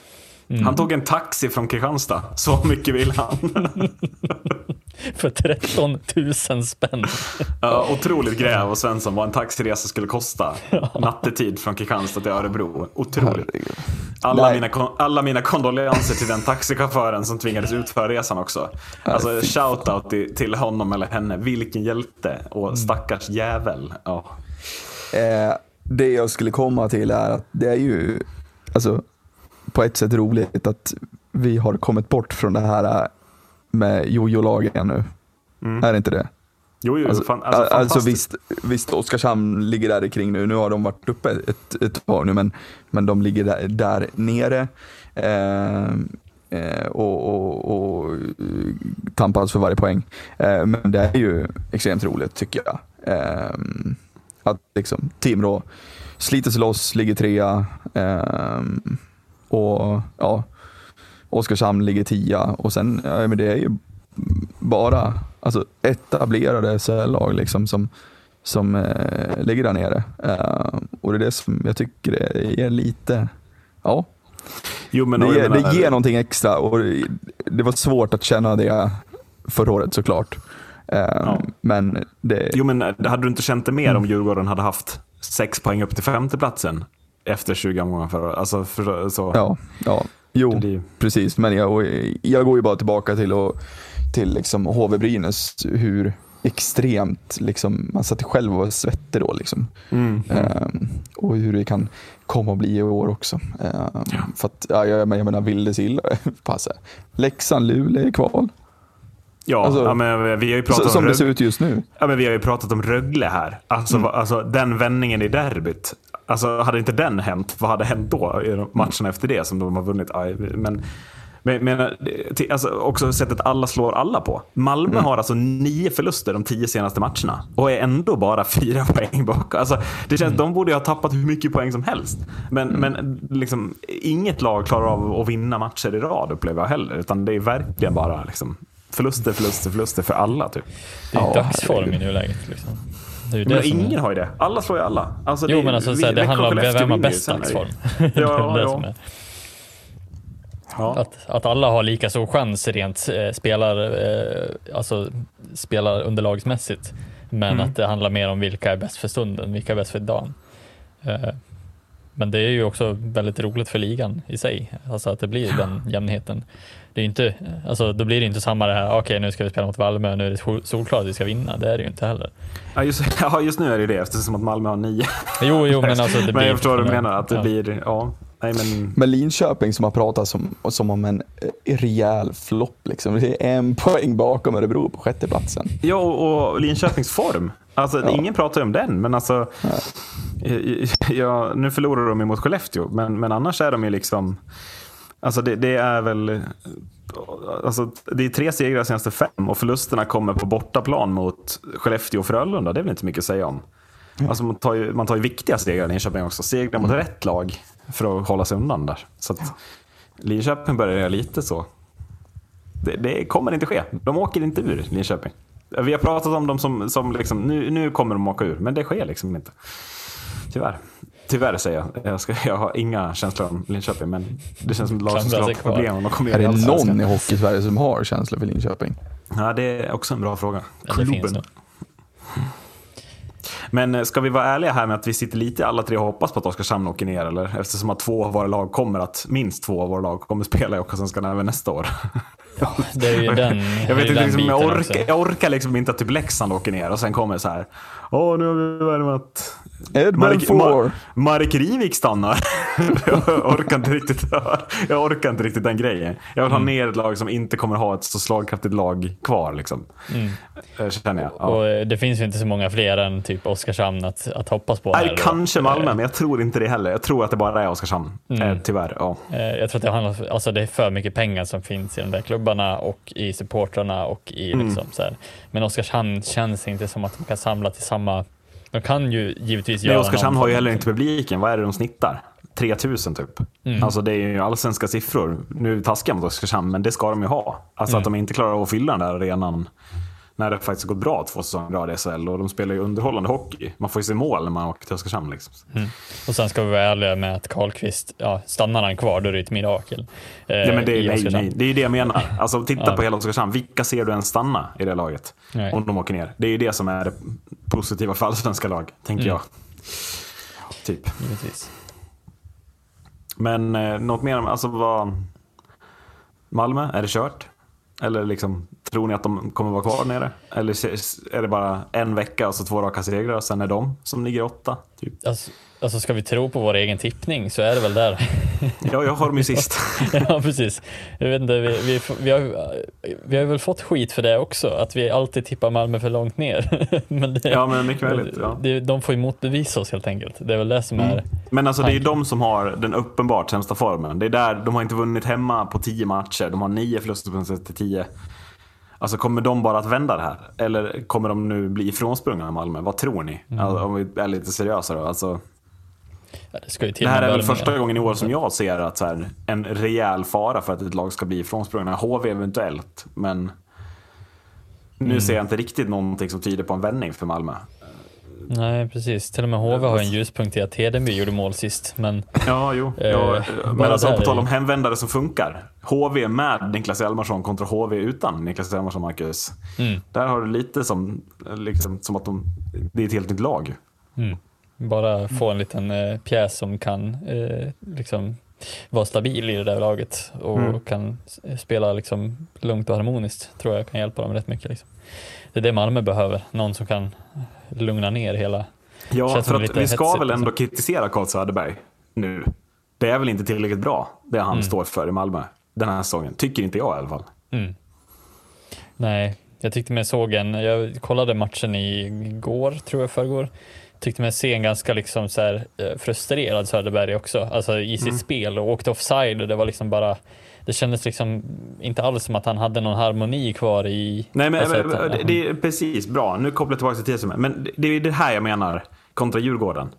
Han tog en taxi från Kristianstad. Så mycket vill han. För 13 000 spänn. Otroligt gräv och Svensson vad en taxiresa skulle kosta. Nattetid från Kristianstad till Örebro. Otroligt. Alla mina kondolenser till den taxichauffören som tvingades utföra resan också. Alltså shoutout till honom eller henne. Vilken hjälte och stackars jävel. Det jag skulle komma till är att det är ju, alltså, på ett sätt roligt att vi har kommit bort från det här med jojo-lagen nu. Mm. Är det inte det? Jo, alltså visst, Oskarshamn ligger där kring nu. Nu har de varit uppe ett tag nu, men de ligger där nere. Och tampas för varje poäng. Men det är ju extremt roligt, tycker jag. Att liksom Timrå sliter sig loss, ligger trea. Och ja, Oskarshamn ligger 10. Och sen, ja, men det är ju bara alltså etablerade SHL-lag liksom som ligger där nere. Och det är det som jag tycker det är lite... Ja. Jo, men det ger någonting extra, och det var svårt att känna det förra året såklart. Ja. Men det... Jo, men hade du inte känt det mer om Djurgården hade haft 6 poäng upp till 5:e platsen efter 20 omgångar förra året? Alltså, så... Ja. Jo, det... precis. Men jag går ju bara tillbaka till liksom HV Brynäs, hur extremt liksom, man satt själv och var svettig då liksom. Och hur det kan komma och bli i år också. För att, jag menar, Vildes illa passar. Leksand, Luleå i kval. Ja, alltså, men vi har ju pratat om det ser ut just nu. Ja, men vi har ju pratat om Rögle här. Alltså, alltså den vändningen i derbyt. Alltså, hade inte den hänt, vad hade hänt då i matchen efter det som de har vunnit? Men alltså också sättet alla slår alla på. Malmö har alltså 9 förluster de 10 senaste matcherna och är ändå bara 4 poäng bak. Alltså, det känns de borde ha tappat hur mycket poäng som helst. Men liksom, inget lag klarar av att vinna matcher i rad, upplever jag heller, utan det är verkligen bara liksom, förluster för alla typ. Det är dagsform i nuläget liksom. Men ingen har ju det. Alla slår ju alla. Alltså, jo, men alltså, det handlar om vem har bäst dagsform. Ja. Ja. Att alla har lika så chans rent spelar underlagsmässigt, men att det handlar mer om vilka är bäst för stunden, vilka är bäst för dagen. Men det är ju också väldigt roligt för ligan i sig, alltså att det blir den jämnheten. Det är inte, alltså, då blir det inte samma det här, okej, nu ska vi spela mot Malmö, nu är det solklart vi ska vinna, det är det ju inte heller. Ja, just nu är det det, eftersom att Malmö har 9. Jo, men alltså... Det blir, jag förstår vad du menar, att det blir... Ja. Nej, men Linköping som har pratat som om en rejäl flopp liksom. Det är 1 poäng bakom Örebro på 6:e platsen. Ja, och Linköpings form. Alltså, ingen pratar om den, men alltså nu förlorar de mot Skellefteå, men annars är de ju liksom, alltså det är väl, alltså det är 3 segrar senaste 5 och förlusterna kommer på bortaplan mot Skellefteå och Frölunda. Det är väl inte mycket att säga om. Alltså man tar ju viktiga segrar i Linköping också. Segrar mot rätt lag för att hålla sig undan där. Så att Linköping börjar lite så. Det kommer inte ske. De åker inte ur Linköping. Vi har pratat om dem som liksom, nu kommer de åka ur. Men det sker liksom inte. Tyvärr säger jag. Jag har inga känslor om Linköping. Men det känns som lag som ska ha problem om de kommer in. Är det någon i hockey i Sverige som har känslor för Linköping? Ja, det är också en bra fråga. Klubben. Men ska vi vara ärliga här med att vi sitter lite alla tre och hoppas på att Oskarshamn åker ner, eller? Eftersom att 2 av våra lag kommer att, minst 2 av våra lag kommer spela i Oskarshamn även nästa år. Ja, det är ju den. Jag vet inte, liksom, jag orkar liksom inte att typ Leksand åker ner och sen kommer så här. Nu har vi värvat Mark Rivik stannar. Jag orkar inte riktigt den grejen. Jag vill ha ner ett lag som inte kommer ha ett så slagkraftigt lag kvar liksom. Känner jag. Ja. Och det finns ju inte så många fler än typ Oskarshamn att hoppas på. Nej, kanske Malmö, men jag tror inte det heller. Jag tror att det bara är Oskarshamn, tyvärr. Ja. Jag tror att det handlar, alltså det är för mycket pengar som finns i de där klubbarna och i supportrarna och i liksom så här. Men Oskarshamn känns inte som att de kan samla till samma. De kan ju givetvis göra. Men Oskarshamn har ju heller inte publiken. Vad är det de snittar? 3000 typ. Alltså det är ju allsvenska siffror. Nu taskar jag mot Oskarshamn, men det ska de ju ha. Alltså att de inte klarar av att fylla den där arenan när det faktiskt gått bra 2 säsonger bra i SHL, och de spelar ju underhållande hockey. Man får ju se mål när man åker till Oskarshamn liksom. Och sen ska vi vara ärliga med att Karlqvist, stannar han kvar då är det ett mirakel. Ja, men nej, det är ju det jag menar. Alltså titta på hela Oskarshamn, vilka ser du än stanna i det laget om de åker ner? Det är ju det som är det positiva för allsvenska lag, tänker jag. Typ. Givetvis. Men något mer om, alltså vad Malmö, är det kört? Eller liksom Tror ni att de kommer vara kvar nere? Eller är det bara en vecka, alltså 2 raka segrar och sen är de som ligger 8? Typ. Alltså ska vi tro på vår egen tippning så är det väl där. Ja, jag har dem ju sist. Ja, precis. Jag vet inte, vi har väl fått skit för det också. Att vi alltid tippar Malmö för långt ner. Men det, ja, men mycket möjligt. Ja. De får ju motbevisa oss helt enkelt. Det är väl det som är... Men alltså det är ju de som har den uppenbart sämsta formen. Det är där, de har inte vunnit hemma på 10 matcher. De har 9 förluster till 10. Alltså kommer de bara att vända det här? Eller kommer de nu bli ifrånsprungna i Malmö? Vad tror ni? Alltså, om vi är lite seriösa då. Alltså, ja, det här är väl första gången i år som jag ser att så här, en rejäl fara för att ett lag ska bli ifrånsprungna. HV eventuellt, men nu ser jag inte riktigt någonting som tyder på en vändning för Malmö. Nej, precis. Till och med HV har en ljuspunkt i att Hedeby gjorde mål sist. Men, ja, jo. Men alltså på tal om hemvändare som funkar. HV med Niklas Hjalmarsson kontra HV utan Niklas Hjalmarsson, Marcus. Där har du lite som att det är ett helt nytt lag. Bara få en liten pjäs som kan vara stabil i det där laget. Och kan spela lugnt och harmoniskt. Tror jag kan hjälpa dem rätt mycket. Det är det Malmö behöver. Någon som kan... lugna ner hela... Ja, för att vi ska väl ändå kritisera Carl Söderberg nu. Det är väl inte tillräckligt bra det han står för i Malmö den här säsongen. Tycker inte jag i alla fall. Nej, jag tyckte mig såg en... Jag kollade matchen igår, tror jag förrgår. Tyckte mig se en ganska så här frustrerad Söderberg också. Alltså i sitt spel och åkte offside och det var bara... Det kändes inte alls som att han hade någon harmoni kvar i... Nej, men det är precis bra. Nu kopplar jag tillbaka till TSM. Men det är det här jag menar kontra Djurgården.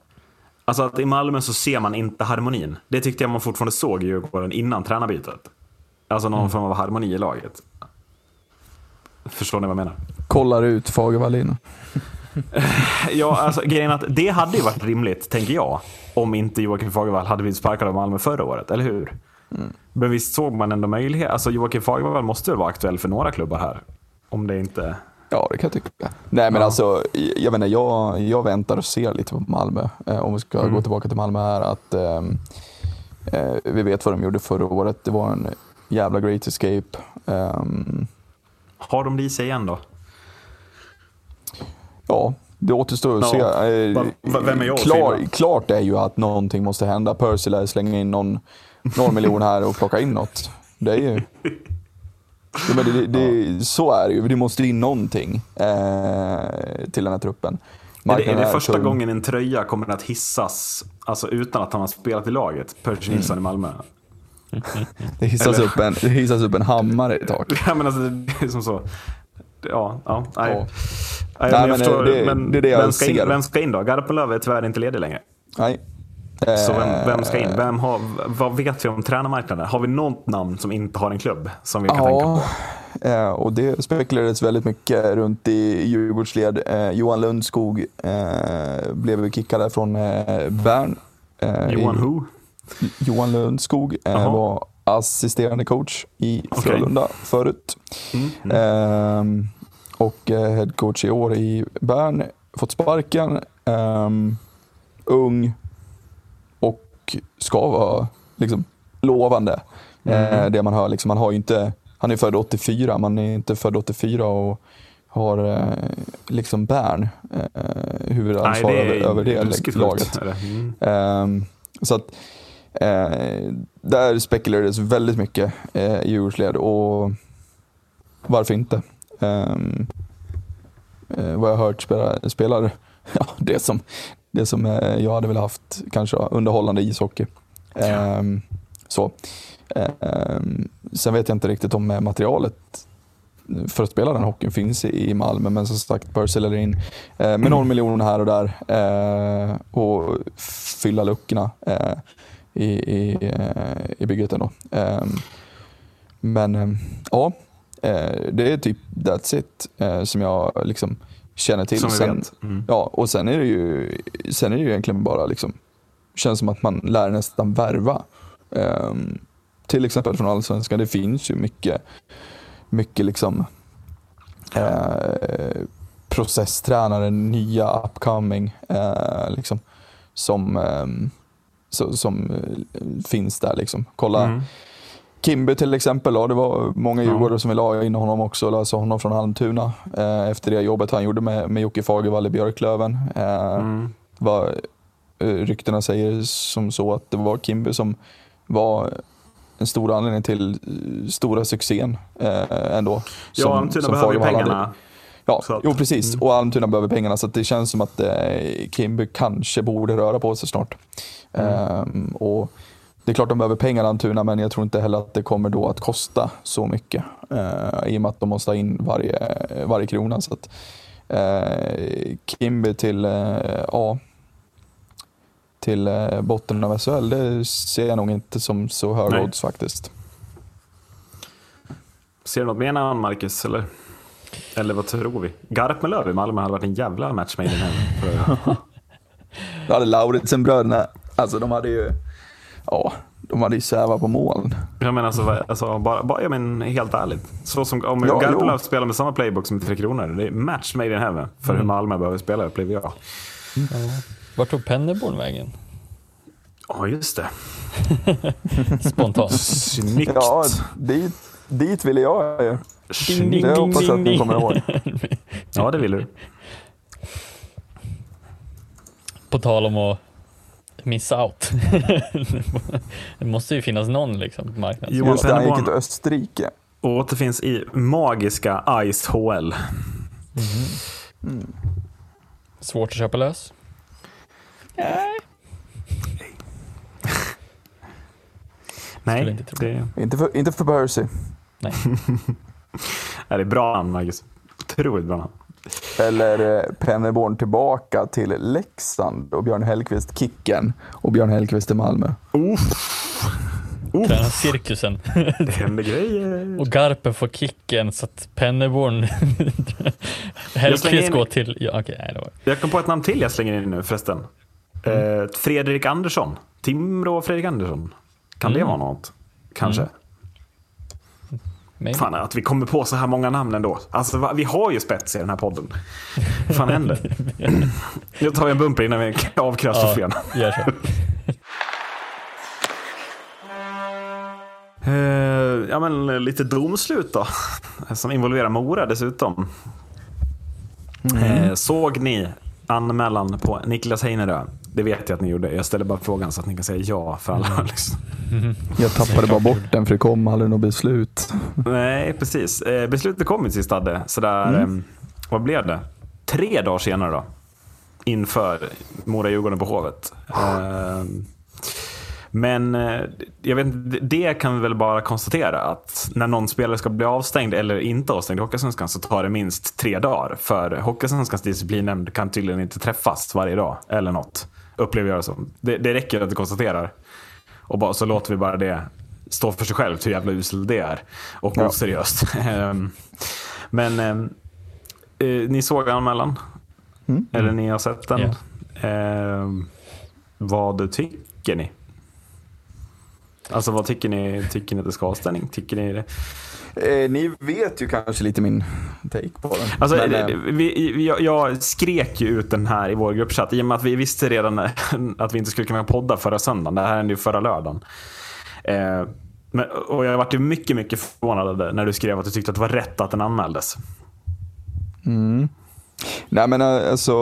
Alltså att i Malmö så ser man inte harmonin. Det tyckte jag man fortfarande såg i Djurgården innan tränarbytet. Alltså någon form av harmoni i laget. Förstår ni vad jag menar? Kollar ut Fagervallin. Ja, alltså grejen att det hade ju varit rimligt, tänker jag. Om inte Joakim Fagervall hade blivit sparkad av Malmö förra året, eller hur? Men visst såg man ändå möjlighet. Alltså Joakim Fagervall måste ju vara aktuell för några klubbar här. Om det inte... Ja, det kan jag tycka. Nej, men alltså jag menar, jag väntar och ser lite på Malmö. Om vi ska gå tillbaka till Malmö här, att vi vet vad de gjorde förra året. Det var en jävla great escape. Har de det i sig igen då? Ja, det återstår att se. Vem är jag? Klart är ju att någonting måste hända. Percy lär slänga in någon miljon här och plocka in något. Det är ju... Det, så är det ju. Det måste in någonting till den här truppen. Är det första gången en tröja kommer att hissas utan att han har spelat i laget? Percy Nilsson i Malmö. Det hissas upp en hammare i taket. Ja, men det är som så... Ja, nej. Nej, men det jag ser. Vem ska in då? Garpenlöv är tyvärr inte ledig längre. Nej. Så vem ska in? Vad vet vi om tränarmarknaden? Har vi något namn som inte har en klubb som vi kan tänka på? Ja, och det spekulerades väldigt mycket runt i Djurgårdsled. Johan Lundskog blev kickad från Bern. Johan Lundskog var assisterande coach i Frölunda förut. Och head coach i år i Bern. Fått sparken. Ung. Och ska vara lovande. Det man hör. Man har ju inte, han är född 84. Man är inte född 84 och har Bern huvudansvar över det laget. Så att där spekulerades väldigt mycket i Djurgårdsled, och varför inte? Vad jag har hört spelar det som jag hade väl haft kanske underhållande ishockey. Sen vet jag inte riktigt om materialet för att spela den hockeyn finns i Malmö, men som sagt Percy lär in med 0 miljoner här och där och fylla luckorna i byggheten då. Men ja, det är typ that's it som jag känner till. Ja, och sen är det ju egentligen bara känns som att man lär nästan värva. Till exempel från Allsvenskan. Det finns ju mycket processtränare, nya upcoming som finns där. Kolla Kimby till exempel, ja, det var många djurgårdare som ville ha in honom också, alltså honom från Halmtuna efter det jobbet han gjorde med Jocke Fagervall i Björklöven. Var, ryktena säger som så att det var Kimby som var en stor anledning till stora succén ändå. Ja, Halmtuna behöver pengarna. Hade. Ja, att, jo, precis. Och Almtuna behöver pengarna, så att det känns som att Kimby kanske borde röra på sig snart. Och det är klart de behöver pengar Almtuna, men jag tror inte heller att det kommer då att kosta så mycket. I och med att de måste ha in varje krona. Så att Kimby till botten av SHL, det ser jag nog inte som så hög odds faktiskt. Ser du något mer än Marcus, eller? Eller vad tror vi? Garp med Löv i Malmö hade varit en jävla match med i den här. Då hade Lauritsen-bröderna, alltså de hade ju säva på målen. Jag menar bara helt ärligt. Så som om Garp med Löv spelar med samma playbook som 3 Kronor, det är match med i den här för hur Malmö behöver spela, upplever jag. Vart tog Pennerborn vägen? Ja, just det. Spontant. Snyggt. Ja, dit ville jag ju. Ding, jag hoppas att ni kommer ihåg. Ja, det vill du. På tal om att missa out. Det måste ju finnas någon liksom på marknaden. Johan Pennerborn gick till Österrike. Och återfinns i magiska Ice HL. Svårt att köpa lös. Nej, inte för Percy. Nej. Det är bra namn, Marcus. Otroligt bra namn. Eller Pennerborn tillbaka till Leksand och Björn Hellqvist kicken och Björn Hellqvist i Malmö. Träna cirkusen. Det händer grejer. Och Garpen får kicken så att Pennerborn Hellqvist går till... Ja, okay, nej, det var... Jag kom på ett namn till jag slänger in nu förresten. Fredrik Andersson. Timrå Fredrik Andersson. Kan det vara något? Kanske. Fan, att vi kommer på så här många namn ändå. Alltså, vi har ju spets i den här podden. Fan händer. Nu tar vi en bumper innan vi avkrasar fel. Ja, men lite domslut då. Som involverar Mora dessutom. Såg ni anmälan på Niklas Heinerö? Det vet jag att ni gjorde. Jag ställer bara frågan så att ni kan säga ja för alla. Jag tappade bara bort den för det kom aldrig något beslut. Nej, precis. Beslutet kom i sista hade. Vad blev det? 3 dagar senare då. Inför Mora-Djurgården på Hovet. Men jag vet inte, det kan vi väl bara konstatera att när någon spelare ska bli avstängd eller inte avstängd i Hockeyallsvenskan så tar det minst 3 dagar. För Hockeyallsvenskans disciplinnämnd kan tydligen inte träffas varje dag eller något, upplever jag som. Det räcker att det konstaterar. Och så låter vi bara det stå för sig självt hur jävla usel det är. Och oseriöst. Men ni såg anmälan? Eller ni har sett den? Yeah. Vad tycker ni? Alltså vad tycker ni? Tycker ni att det ska avstängning? Tycker ni det? Ni vet ju kanske lite min take på den. Alltså, jag skrek ju ut den här i vår gruppchatt i och med att vi visste redan att vi inte skulle kunna podda förra söndagen. Det här är ju förra lördagen. Och jag varit ju mycket, mycket förvånad när du skrev att du tyckte att det var rätt att den anmäldes. Nej, men alltså...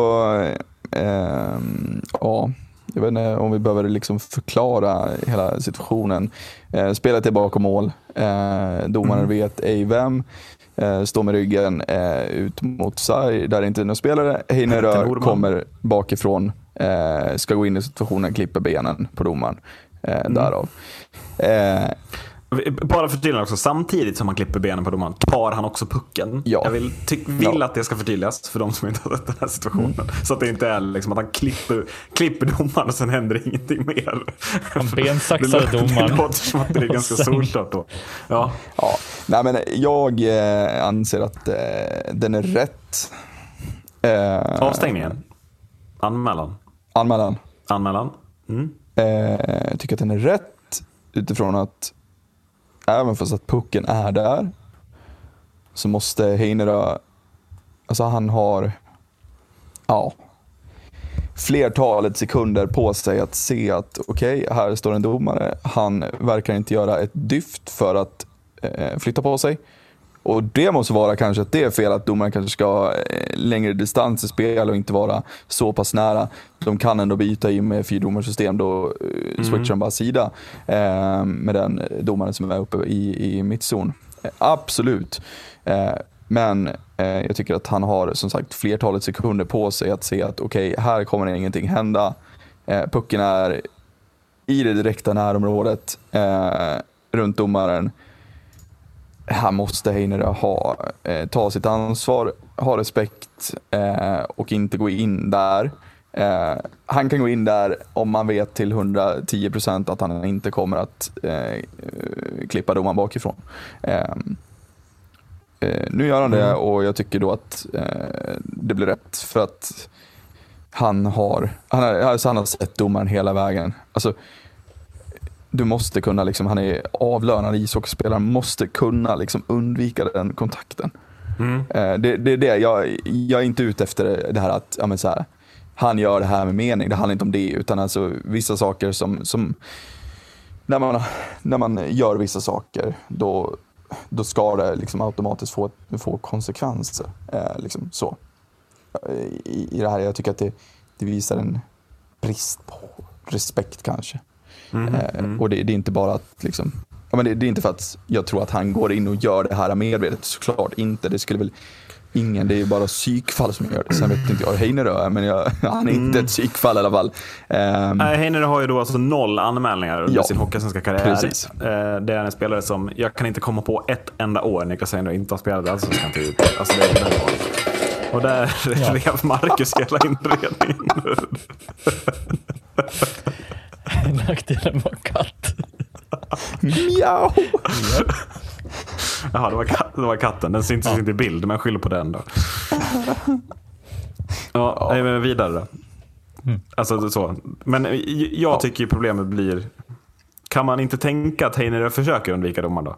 ja... Jag vet inte om vi behöver liksom förklara hela situationen. Spelet är bakom mål. Domaren vet ej vem. Står med ryggen ut mot sarg där det inte är någon spelare. Heinerö kommer bakifrån. Ska gå in i situationen, klipper benen på domaren. Därav. Bara förtydliga också, samtidigt som han klipper benen på domaren tar han också pucken. Ja. Jag vill att det ska förtydligas för de som inte har sett den här situationen. Så att det inte är liksom att han klipper domaren och sen händer ingenting mer. Han bensaxar domaren. Det låter som att det är ganska solklart då. Ja. Nej, men jag anser att den är rätt. Avstängningen. Anmälan. Jag tycker att den är rätt utifrån att även fast att pucken är där så måste Heinerö, alltså han har flertalet sekunder på sig att se att okej, här står en domare. Han verkar inte göra ett dyft för att flytta på sig. Och det måste vara kanske att det är fel att domaren kanske ska ha längre distans i spel och inte vara så pass nära. De kan ändå byta in med fyrdomarsystem då switchar de bara sida med den domaren som är uppe i mittzon. Absolut. Men jag tycker att han har som sagt flertalet sekunder på sig att se att okej, här kommer det ingenting hända. Pucken är i det direkta närområdet runt domaren. Han måste Heinera ta sitt ansvar, ha respekt och inte gå in där. Han kan gå in där om man vet till 110% att han inte kommer att klippa domaren bakifrån. Nu gör han det och jag tycker då att det blir rätt för att han har sett domaren hela vägen. Alltså, du måste kunna liksom, han är avlönad ishockeyspelare, måste kunna liksom undvika den kontakten. Det är det jag är inte ute efter det här att ja, men så här, han gör det här med mening, det handlar inte om det, utan alltså vissa saker som när man gör vissa saker då ska det liksom automatiskt få konsekvenser liksom så. I det här jag tycker att det visar en brist på respekt kanske. Och det är inte bara att liksom, ja, men det är inte för att jag tror att han går in och gör det här medvetet, såklart inte, det skulle väl ingen, det är ju bara psykfall som gör det. Sen vet inte jag Heinera, men han är inte ett psykfall i alla fall. Heinera har ju då alltså 0 anmälningar under sin hockeysvenska karriär. Det är en spelare som jag kan inte komma på ett enda år Niklas Heinera inte har spelat allsvenskan typ. Alltså det är väldigt bra. Och där rev Marcus hela inredningen. Nackdelen var katt. Mjau. Jaha, det var katten. Den syns inte i bild, men skyller på den då. Ja, men vidare då. Alltså så. Men jag tycker ju problemet blir, kan man inte tänka att Heinera försöker undvika domaren då?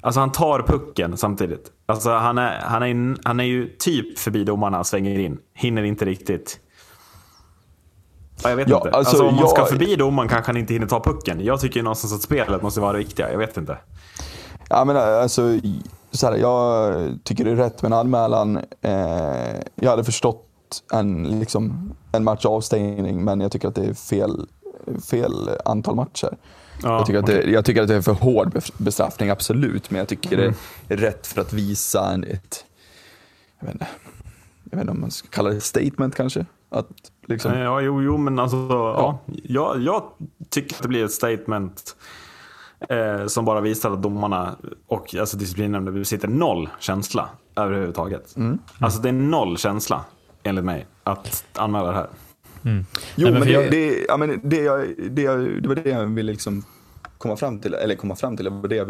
Alltså han tar pucken samtidigt. Alltså han är ju typ förbi domarna, svänger in, hinner inte riktigt. Jag vet inte. Alltså om man ska förbi domaren kanske han inte hinner ta pucken. Jag tycker ju någonstans att spelet måste vara det viktiga. Jag vet inte. Ja, men alltså så här, jag tycker det är rätt med en anmälan. Jag hade förstått en matchavstängning, men jag tycker att det är fel antal matcher. Jag tycker att det är för hård bestraffning, absolut, men jag tycker det är rätt för att visa ett, jag vet inte om man ska kalla det statement kanske, att liksom men alltså jag tycker att det blir ett statement som bara visar att domarna och alltså disciplinnämnden sitter 0 känsla överhuvudtaget. Alltså det är 0 känsla enligt mig att anmäla det här. Jo, nej, men det var det jag ville liksom komma fram till, det var det jag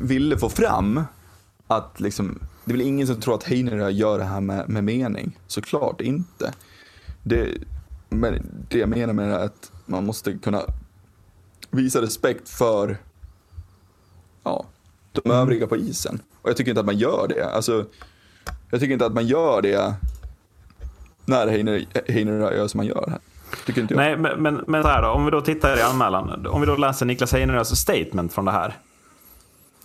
ville få fram, att liksom, det är väl ingen som tror att Heinera gör det här med mening, såklart inte. Men det jag menar med det är att man måste kunna visa respekt för de övriga på isen, och jag tycker inte att man gör det. Alltså, jag tycker inte att man gör det när Heinera gör som man gör här. Tycker inte jag. Nej, men så här då, om vi då tittar i anmälan, om vi då läser Niklas Heineras statement från det här,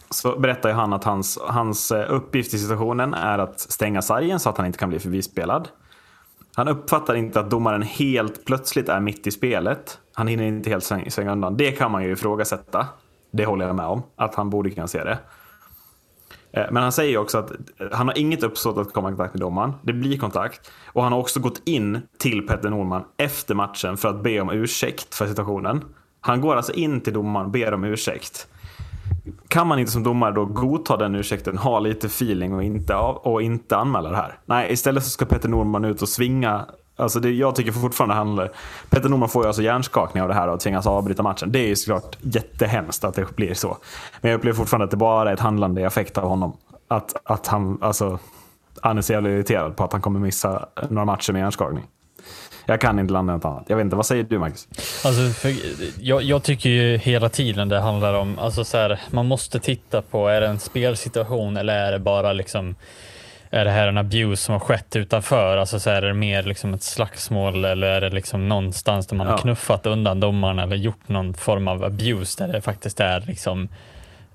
så berättar ju han att hans uppgift i situationen är att stänga sargen så att han inte kan bli förbispelad. Han uppfattar inte att domaren helt plötsligt är mitt i spelet. Han hinner inte helt svänga undan. Det kan man ju ifrågasätta. Det håller jag med om, att han borde kunna se det. Men han säger också att han har inget uppsåt att komma i kontakt med domaren. Det blir kontakt. Och han har också gått in till Petter Norman efter matchen för att be om ursäkt för situationen. Han går alltså in till domaren och ber om ursäkt. Kan man inte som domare då godta den ursäkten, ha lite feeling och inte anmäla det här? Nej, istället så ska Petter Norman ut och svinga. Alltså det jag tycker fortfarande handlar, Petter Norman får ju alltså hjärnskakning av det här och tvingas avbryta matchen. Det är ju såklart jättehemskt att det blir så. Men jag upplever fortfarande att det bara är ett handlande effekt av honom. Att han, alltså, han är så jävla irriterad på att han kommer missa några matcher med hjärnskakning. Jag kan inte landa något annat. Jag vet inte, vad säger du, Magnus? Alltså, jag tycker ju hela tiden det handlar om, alltså så här, man måste titta på, är det en spelsituation eller är det bara liksom är det här en abuse som har skett utanför? Alltså så här, är det mer liksom ett slagsmål, eller är det liksom någonstans där man har knuffat undan domarna eller gjort någon form av abuse där det faktiskt är liksom,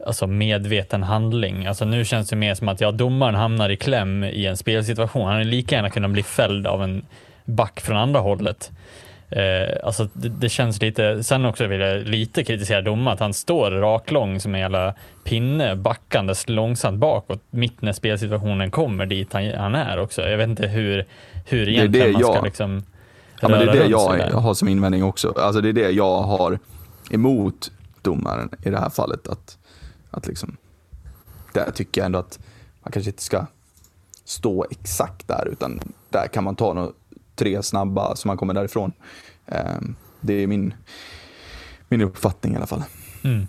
alltså medveten handling? Alltså nu känns det mer som att domaren hamnar i kläm i en spelsituation. Han är lika gärna kunnat bli fälld av en back från andra hållet. Alltså det känns lite. Sen också vill jag lite kritisera domaren att han står raklång som en jävla pinne backandes långsamt bakåt mitt när spelsituationen kommer dit han är också. Jag vet inte hur egentligen man ska liksom röra runt. Det är det jag har som invändning också. Alltså det är det jag har emot domaren i det här fallet, att liksom där tycker jag ändå att man kanske inte ska stå exakt där, utan där kan man ta något 3 snabba som man kommer därifrån. Det är min uppfattning i alla fall. Mm.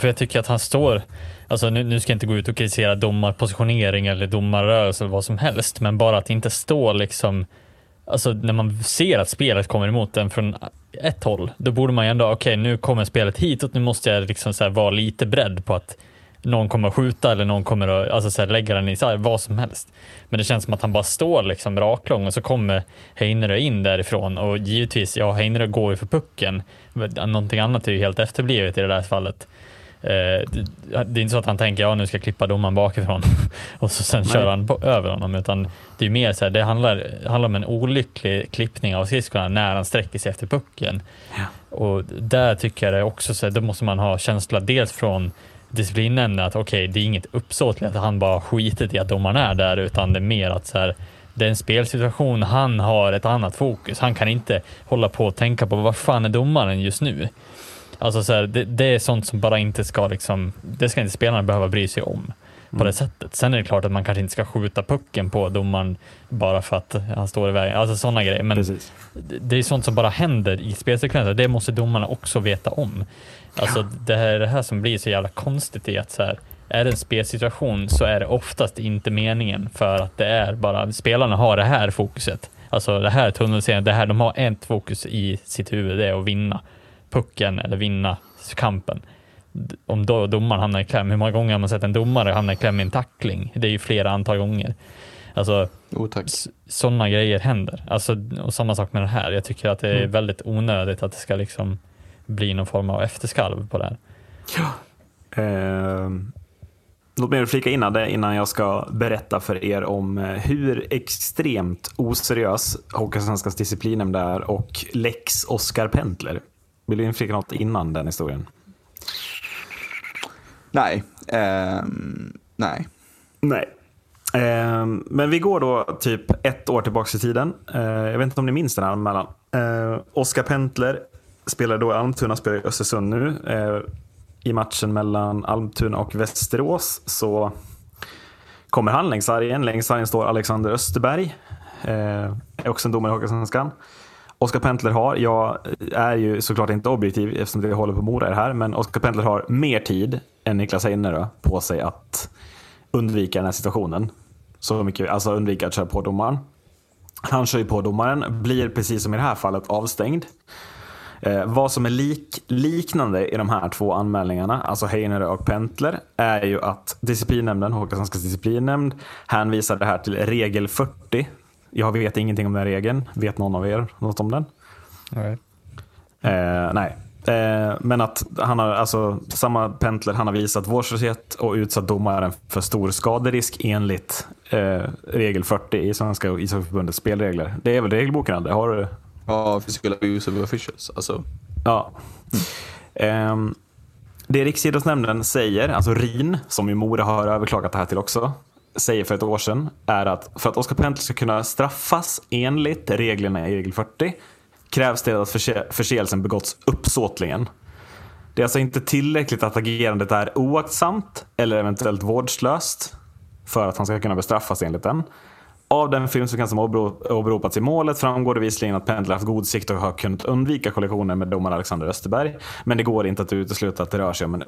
För jag tycker att han står, alltså nu ska jag inte gå ut och kritisera domarpositionering eller domarrörelse eller vad som helst, men bara att inte stå liksom, alltså när man ser att spelet kommer emot en från ett håll, då borde man ju ändå, okej, nu kommer spelet hitåt, nu måste jag liksom så här vara lite beredd på att någon kommer att skjuta eller någon kommer att, alltså så här, lägga den i sarg, vad som helst. Men det känns som att han bara står liksom raklång och så kommer Heinrö in därifrån, och givetvis, Heinrö går ju för pucken. Någonting annat är ju helt efterblivet i det där fallet. Det är inte så att han tänker, nu ska jag klippa domaren bakifrån och så sen kör han över honom, utan det är mer så här, det handlar om en olycklig klippning av skridskorna när han sträcker sig efter pucken. Ja. Och där tycker jag det också så här, då måste man ha känsla dels från disciplinen att det är inget uppsåtligt att han bara skitit i att domaren är där, utan det är mer att så här, det är en spelsituation, han har ett annat fokus, han kan inte hålla på och tänka på vad fan är domaren just nu. Alltså så här, det är sånt som bara inte ska liksom, det ska inte spelarna behöva bry sig om på det sättet. Sen är det klart att man kanske inte ska skjuta pucken på domaren bara för att han står i vägen, alltså sådana grejer, men det är sånt som bara händer i spelsekvenser, det måste domarna också veta om. Alltså det här som blir så jävla konstigt är att så här, är det en spelsituation så är det oftast inte meningen, för att det är bara, spelarna har det här fokuset, alltså det här tunnelserien, det här, de har ett fokus i sitt huvud, det är att vinna pucken eller vinna kampen. Om då domaren hamnar i kläm, hur många gånger har man sett en domare hamna i kläm i en tackling? Det är ju flera antal gånger. Alltså sådana grejer händer. Alltså, och samma sak med det här. Jag tycker att det är väldigt onödigt att det ska liksom bli någon form av efterskalv på det här. Ja. Låt mig flika innan jag ska berätta för er om hur extremt oseriös Hockeyallsvenskans disciplinen där och Lex Oscar Pentler. Vill du flika något innan den historien? Nej. Men vi går då typ 1 år tillbaka i tiden. Jag vet inte om ni minns den här anmälan. Oscar Pentler spelar då i Almtuna, spelar i Östersund nu. I matchen mellan Almtuna och Västerås så kommer han längs sargen. Längs sargen står Alexander Österberg. Är också en domare i Hockeyallsvenskan. Oscar Pentler har, jag är ju såklart inte objektiv eftersom vi håller på Mora här, men Oscar Pentler har mer tid än Niklas Heinrö på sig att undvika den här situationen. Så mycket, alltså undvika att köra på domaren. Han kör ju på domaren, blir precis som i det här fallet avstängd. Vad som är liknande i de här 2 anmälningarna, alltså Heinrö och Pentler, är ju att disciplinnämnden, Hockeyallsvenskans disciplinnämnd, hänvisar det här till regel 40. Jag vet ingenting om den regeln. Vet någon av er något om den? Nej. Men att han har, alltså samma Pentler, han har visat vårdslöshet och utsatt domaren för stor skaderisk enligt regel 40 i Svenska och ishockeyförbundets spelregler. Det är väl regelboken, det har du? Ja, physical abuse of officials. Alltså. Ja. Det Riksidrottsnämnden säger, alltså RIN, som ju Mora har överklagat det här till också, säger för ett år sedan är att för att Oscar Pentler ska kunna straffas enligt reglerna i regel 40 krävs det att förseelsen begåtts uppsåtligen. Det är alltså inte tillräckligt att agerandet är oaktsamt eller eventuellt vårdslöst för att han ska kunna bestraffas enligt den. Av den film som kan åberopats i målet framgår det visserligen att Pentler haft god sikt och har kunnat undvika kollisionen med domaren Alexander Österberg, men det går inte att utesluta att det rör sig om en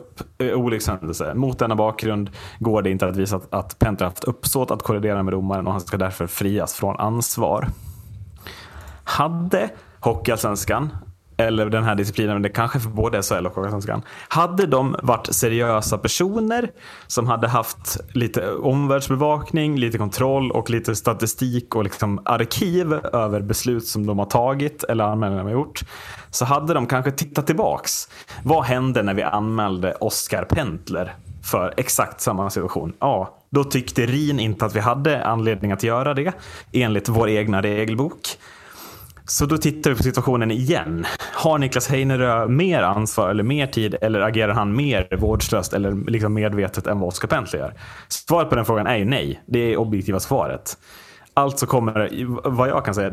olyckshändelse. Mot denna bakgrund går det inte att visa att Pentler haft uppsåt att kollidera med domaren, och han ska därför frias från ansvar. Hade Hockeyallsvenskan eller den här disciplinen, men det kanske för både SHL och Hockeyallsvenskan. Hade de varit seriösa personer som hade haft lite omvärldsbevakning, lite kontroll och lite statistik och liksom arkiv över beslut som de har tagit eller anmälningar de har gjort, så hade de kanske tittat tillbaks. Vad hände när vi anmälde Oscar Pentler för exakt samma situation? Ja, då tyckte RIN inte att vi hade anledning att göra det enligt vår egna regelbok. Så då tittar vi på situationen igen. Har Niklas Heinerö mer ansvar eller mer tid, eller agerar han mer vårdslöst eller liksom medvetet än vad Oscar Pentler gör? Svaret på den frågan är ju nej. Det är objektiva svaret. Alltså kommer, vad jag kan säga,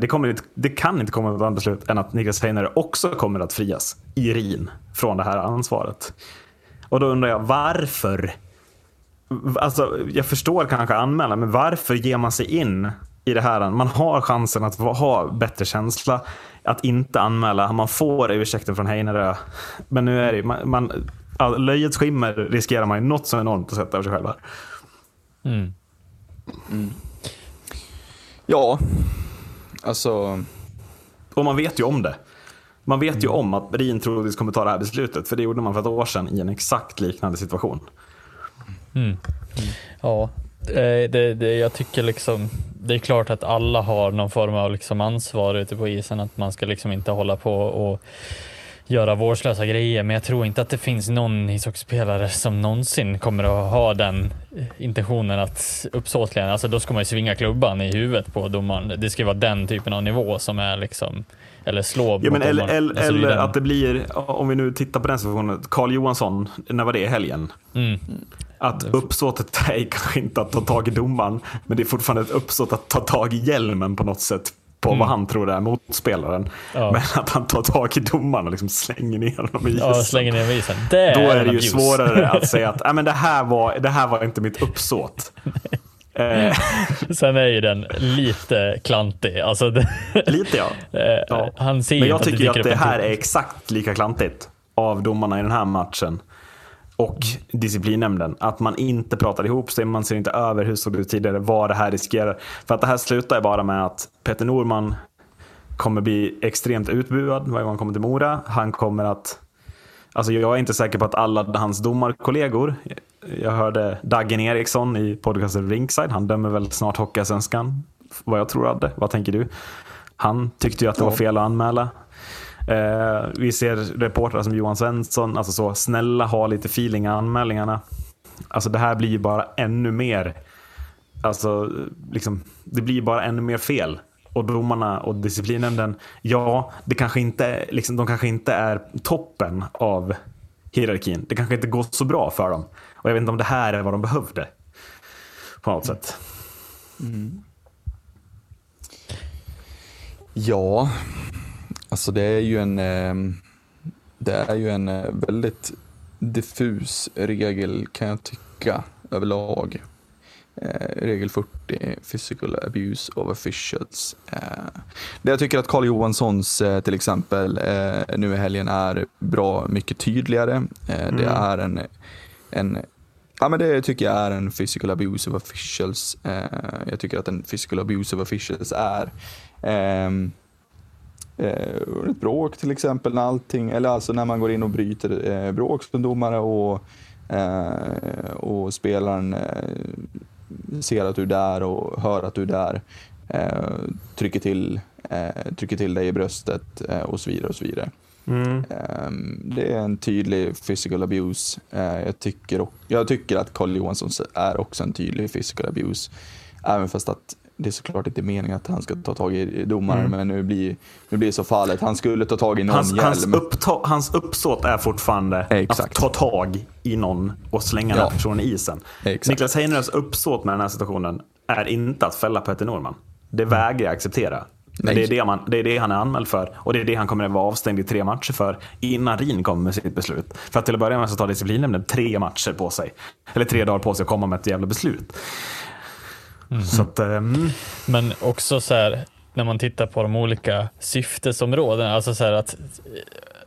det kan inte komma något annat beslut än att Niklas Heinerö också kommer att frias i RIN från det här ansvaret. Och då undrar jag varför. Alltså, jag förstår kanske anmälan, men varför ger man sig in i det här? Man har chansen att ha bättre känsla, att inte anmäla. Man får ursäkten från Heinerö, men nu är det man löjets skimmer riskerar man ju något så enormt att sätta av sig själv här. Mm. Mm. Ja, alltså, och man vet ju om det. Man vet ju om att RIN troligtvis kommer ta det här beslutet, för det gjorde man för ett år sedan i en exakt liknande situation. Mm. Mm. Ja, jag tycker liksom det är klart att alla har någon form av liksom ansvar ute på isen, att man ska liksom inte hålla på och göra vårdslösa grejer, men jag tror inte att det finns någon ishockeyspelare som någonsin kommer att ha den intentionen att uppsåtligen, alltså då ska man ju svinga klubban i huvudet på domaren. Det ska vara den typen av nivå som är liksom, eller slå, ja, men eller att det blir, om vi nu tittar på den situationen, Carl Johansson, när var det i helgen? Mm. Att uppsåtet är kanske inte att ta tag i domaren, men det är fortfarande ett uppsåt att ta tag i hjälmen på något sätt på vad han tror det är motspelaren. Ja. Men att han tar tag i domaren och liksom slänger ner honom i isen. Ja, slänger ner i isen. Då är det ju svårare att säga att men det här var inte mitt uppsåt. Sen är ju den lite klantig. Alltså lite, ja. Han ser, men jag tycker ju att det här är exakt lika klantigt av domarna i den här matchen och disciplinnämnden, att man inte pratar ihop sig, man ser inte över hur såg det tidigare, vad det här riskerar, för att det här slutar bara med att Petter Norman kommer bli extremt utbuad varje gång han kommer till Mora. Han kommer att, alltså jag är inte säker på att alla hans domarkollegor, jag hörde Dagen Eriksson i podcasten Ringside, han dömer väl snart Hockeyallsvenskan, vad jag tror hade, vad tänker du? Han tyckte ju att det var fel att anmäla. Vi ser reportrar som Johan Svensson, alltså så, snälla ha lite feeling i anmälningarna. Alltså det här blir ju bara ännu mer, alltså liksom, det blir bara ännu mer fel. Och domarna och disciplinen, ja, det kanske inte, liksom, de kanske inte är toppen av hierarkin. Det kanske inte går så bra för dem. Och jag vet inte om det här är vad de behövde på något sätt. Mm. Ja. Alltså det är ju en väldigt diffus regel, kan jag tycka, överlag. Regel 40, physical abuse of officials. Det jag tycker att Carl Johanssons till exempel nu i helgen är bra mycket tydligare. Det är en ja, men det tycker jag är en physical abuse of officials. Jag tycker att en physical abuse of officials är ett bråk till exempel, när allting, eller alltså när man går in och bryter bråk som domare och spelaren ser att du är där och hör att du är där, trycker till dig i bröstet och så vidare och så vidare. Det är en tydlig physical abuse. Jag tycker att Carl Johansson är också en tydlig physical abuse, även fast att det är såklart inte meningen att han ska ta tag i domaren, men nu blir så fallet. Han skulle ta tag i någon hjälm. Hans uppsåt är fortfarande att ta tag i någon och slänga den personen i isen. Exakt. Niklas Heinerös uppsåt med den här situationen är inte att fälla Petter Norman. Det vägrar jag acceptera. Men det är det han är anmäld för, och det är det han kommer att vara avstängd i 3 matcher för innan RIN kommer med sitt beslut. För att till att börja med så tar disciplinen 3 matcher på sig, eller 3 dagar på sig att komma med ett jävla beslut. Så att, men också så här, när man tittar på de olika syftesområdena, alltså så här att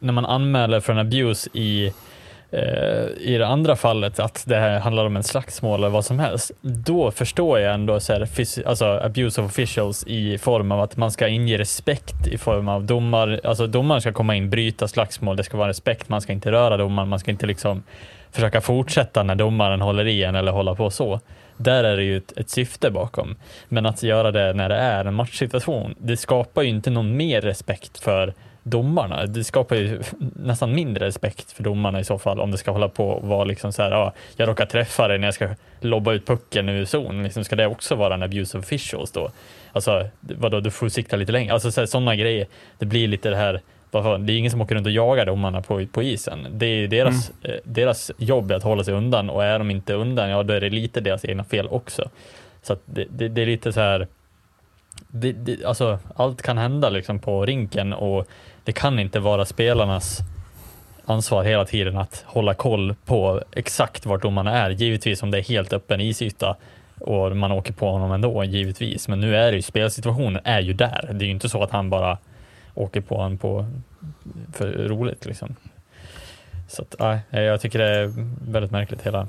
när man anmäler för en abuse i i det andra fallet att det här handlar om en slagsmål eller vad som helst, då förstår jag ändå så här, alltså abuse of officials i form av att man ska inge respekt i form av domar, alltså domaren ska komma in, bryta slagsmål, det ska vara respekt, man ska inte röra domaren, man ska inte liksom försöka fortsätta när domaren håller i en eller hålla på så. Där är det ju ett syfte bakom. Men att göra det när det är en matchsituation, det skapar ju inte någon mer respekt för domarna. Det skapar ju nästan mindre respekt för domarna i så fall, om det ska hålla på och vara liksom så här, ja, jag råkar träffa dig när jag ska lobba ut pucken ur zon. Liksom, ska det också vara en abuse of officials då? Alltså, vadå, du får sikta lite längre. Alltså sådana grejer, det blir lite det här, det är ingen som åker runt och jagar domarna på isen. Det är deras jobb att hålla sig undan, och är de inte undan, ja, då är det lite deras egna fel också. Så att det är lite så här, alltså, allt kan hända liksom på rinken, och det kan inte vara spelarnas ansvar hela tiden att hålla koll på exakt vart domarna är. Givetvis om det är helt öppen isyta och man åker på honom ändå, givetvis. Men nu är det ju, spelsituationen är ju där. Det är ju inte så att han bara åker på honom för roligt liksom. Så att, nej, jag tycker det är väldigt märkligt hela.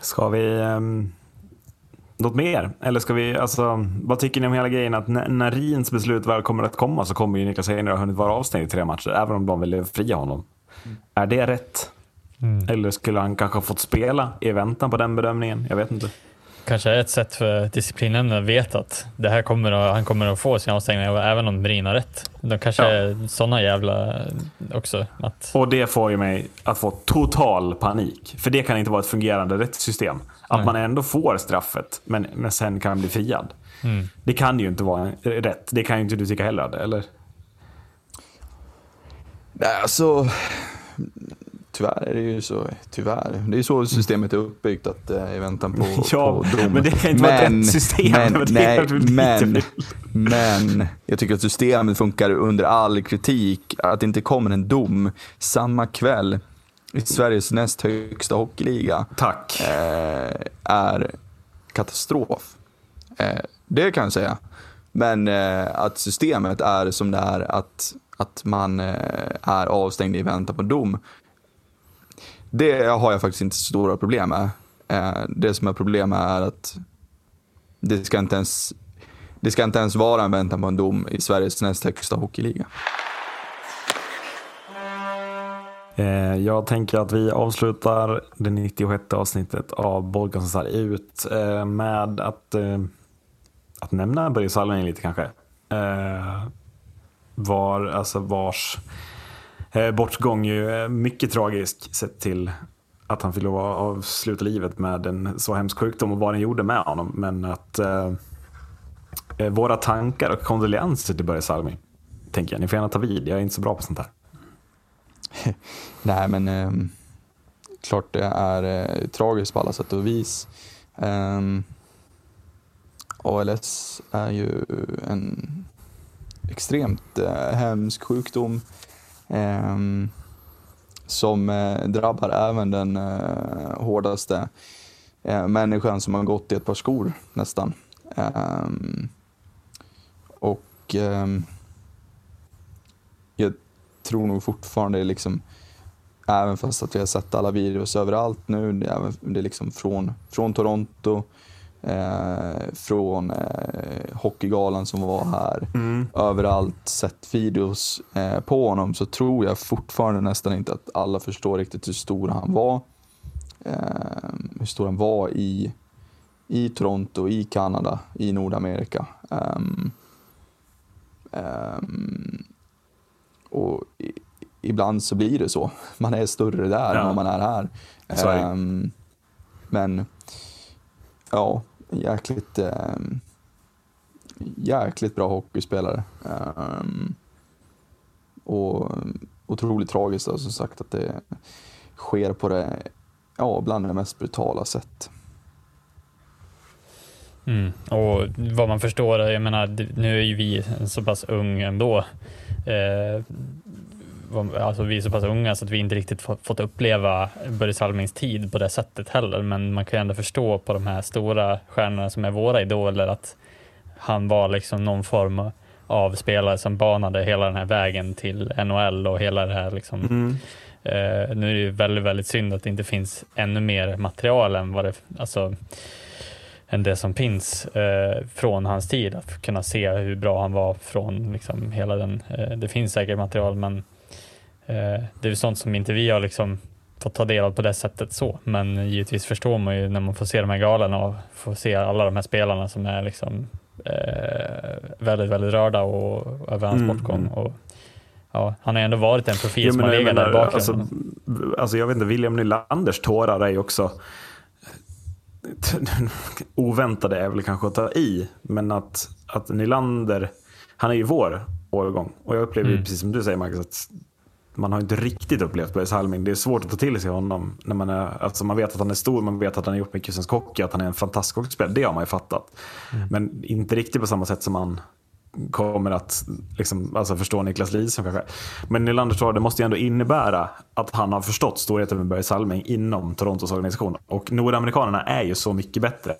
Ska vi... något mer? Eller ska vi, alltså, vad tycker ni om hela grejen att när Rins beslut väl kommer att komma, så kommer ju Niklas Heiner ha hunnit vara avstängd i 3 matcher, även om de ville fria honom. Är det rätt? Eller skulle han kanske ha fått spela i väntan på den bedömningen? Jag vet inte. Kanske är ett sätt för disciplinnämnden att veta att det här han kommer att få sina avstängningar, även om Brin har rätt. De kanske är sådana jävla också. Och det får ju mig att få total panik. För det kan inte vara ett fungerande rättssystem. Att man ändå får straffet, men sen kan man bli friad. Det kan ju inte vara rätt. Det kan ju inte du tycka heller, eller? Nej, alltså... Tyvärr är det ju så, Det är ju så systemet är uppbyggt, att i väntan på dom. Men det kan inte vara ett system. Men jag tycker att systemet funkar under all kritik. Att det inte kommer en dom samma kväll i Sveriges näst högsta hockeyliga är katastrof. Det kan jag säga. Men att systemet är som det är, att man är avstängd i väntan på dom, det har jag faktiskt inte stora problem med. Det som är problem är att det ska inte ens vara en väntan på en dom i Sveriges näst högsta hockeyliga. Jag tänker att vi avslutar det 96 avsnittet av Bolkan som ut med att nämna Börje Salming lite kanske. Vars bortgång ju mycket tragisk, sett till att han fick lov att avsluta livet med en så hemsk sjukdom och vad den gjorde med honom. Men att våra tankar och kondolenser till Börje Salming, tänker jag. Ni får gärna ta vid, jag är inte så bra på sånt här. Nej, men klart det är tragiskt på alla sätt och vis. ALS är ju en extremt hemsk sjukdom som drabbar även den hårdaste människan som har gått i ett par skor nästan. Och jag tror nog fortfarande liksom, även fast att vi har sett alla videos överallt nu, det är liksom från Toronto, från hockeygalan som var här, överallt sett videos på honom, så tror jag fortfarande nästan inte att alla förstår riktigt hur stor han var, i Toronto, i Kanada, i Nordamerika, och ibland så blir det så, man är större där än vad man är här. Men ja, jäkligt bra hockeyspelare. Och otroligt tragiskt, som sagt, att det sker på det, bland det mest brutala sätt. Och vad man förstår, jag menar, nu är ju vi så pass unga ändå, alltså vi är så pass unga så att vi inte riktigt fått uppleva Börje Salmings tid på det sättet heller, men man kan ju ändå förstå på de här stora stjärnorna som är våra idoler att han var liksom någon form av spelare som banade hela den här vägen till NHL och hela det här liksom. Nu är det ju väldigt, väldigt synd att det inte finns ännu mer material än vad det, alltså, än det som finns från hans tid, att kunna se hur bra han var från liksom hela den, det finns säkert material, men det är sånt som inte vi har liksom fått ta del av på det sättet så, men givetvis förstår man ju när man får se de här galarna och får se alla de här spelarna som är liksom väldigt, väldigt rörda och över hans bortgång och ja, han har ändå varit en profil som har legat där bakom. Alltså jag vet inte, William Nylanders tårar är ju också oväntade är väl kanske att ta i, men att Nylander, han är ju vår årgång, och jag upplever ju precis som du säger, Marcus, att man har inte riktigt upplevt Börjes Hallming. Det är svårt att ta till sig honom när man är, alltså man vet att han är stor, man vet att han har gjort mycket svensk hockey, att han är en fantastisk hockeyspelare, det har man ju fattat, men inte riktigt på samma sätt som man kommer att liksom, alltså förstå Niklas Lidström kanske. Men Nylander tror det måste ju ändå innebära att han har förstått storheten med Börjes Hallming inom Torontos organisation. Och nordamerikanerna är ju så mycket bättre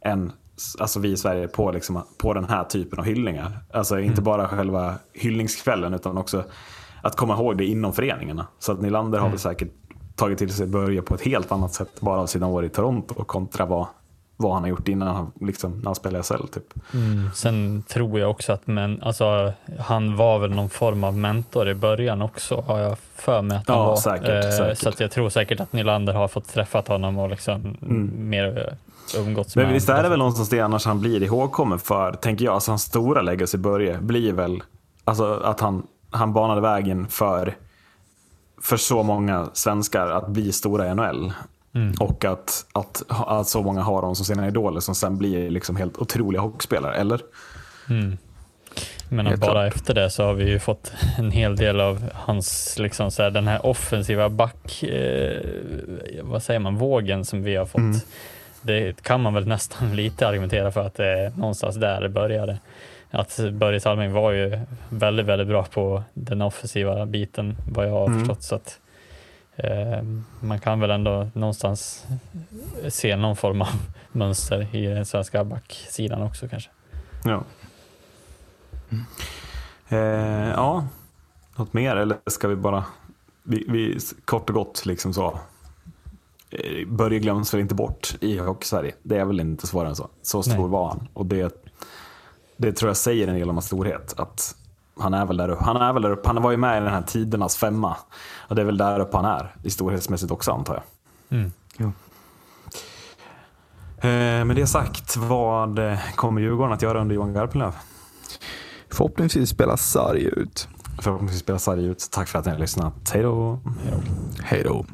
än alltså vi i Sverige på, liksom, på den här typen av hyllningar. Alltså inte bara själva hyllningskvällen utan också att komma ihåg det inom föreningarna. Så att Nylander har väl säkert tagit till sig Börje på ett helt annat sätt bara av sina år i Toronto och kontra vad han har gjort innan han, liksom, när han spelade SL typ. Sen tror jag också att alltså, han var väl någon form av mentor i början också, har jag för mig att han var. Säkert. Så att jag tror säkert att Nylander har fått träffat honom och liksom mer umgåtts med. Men visst är det väl någonstans det, annars han blir ihågkommen för, tänker jag, alltså hans stora legacy Börje blir väl alltså att han banade vägen för så många svenskar att bli stora i NHL. Och att så många har dem som sina idoler som sen blir liksom helt otroliga hockeyspelare, eller? Men bara klart. Efter det så har vi ju fått en hel del av hans liksom så här, den här offensiva back vad säger man, vågen som vi har fått. Det kan man väl nästan lite argumentera för att det är någonstans där det började. Att Börjes Hallming var ju väldigt, väldigt bra på den offensiva biten, vad jag har förstått, så att man kan väl ändå någonstans se någon form av mönster i den svenska backsidan också kanske. Ja. Ja, något mer, eller ska vi bara vi kort och gott liksom så Börje glöms väl inte bort i hockey Sverige. Det är väl inte svårare än så. Så stor var han, och det tror jag säger en del om hans storhet, att han är väl där uppe. Han var ju med i den här tidernas femma. Och det är väl där uppe han är i storhetsmässigt också, antar jag. Ja. Med det sagt, vad kommer Djurgården att göra under Johan Garpenlöv? Förhoppningsvis spela sarg ut. Tack för att ni har lyssnat. Hej då. Hej då.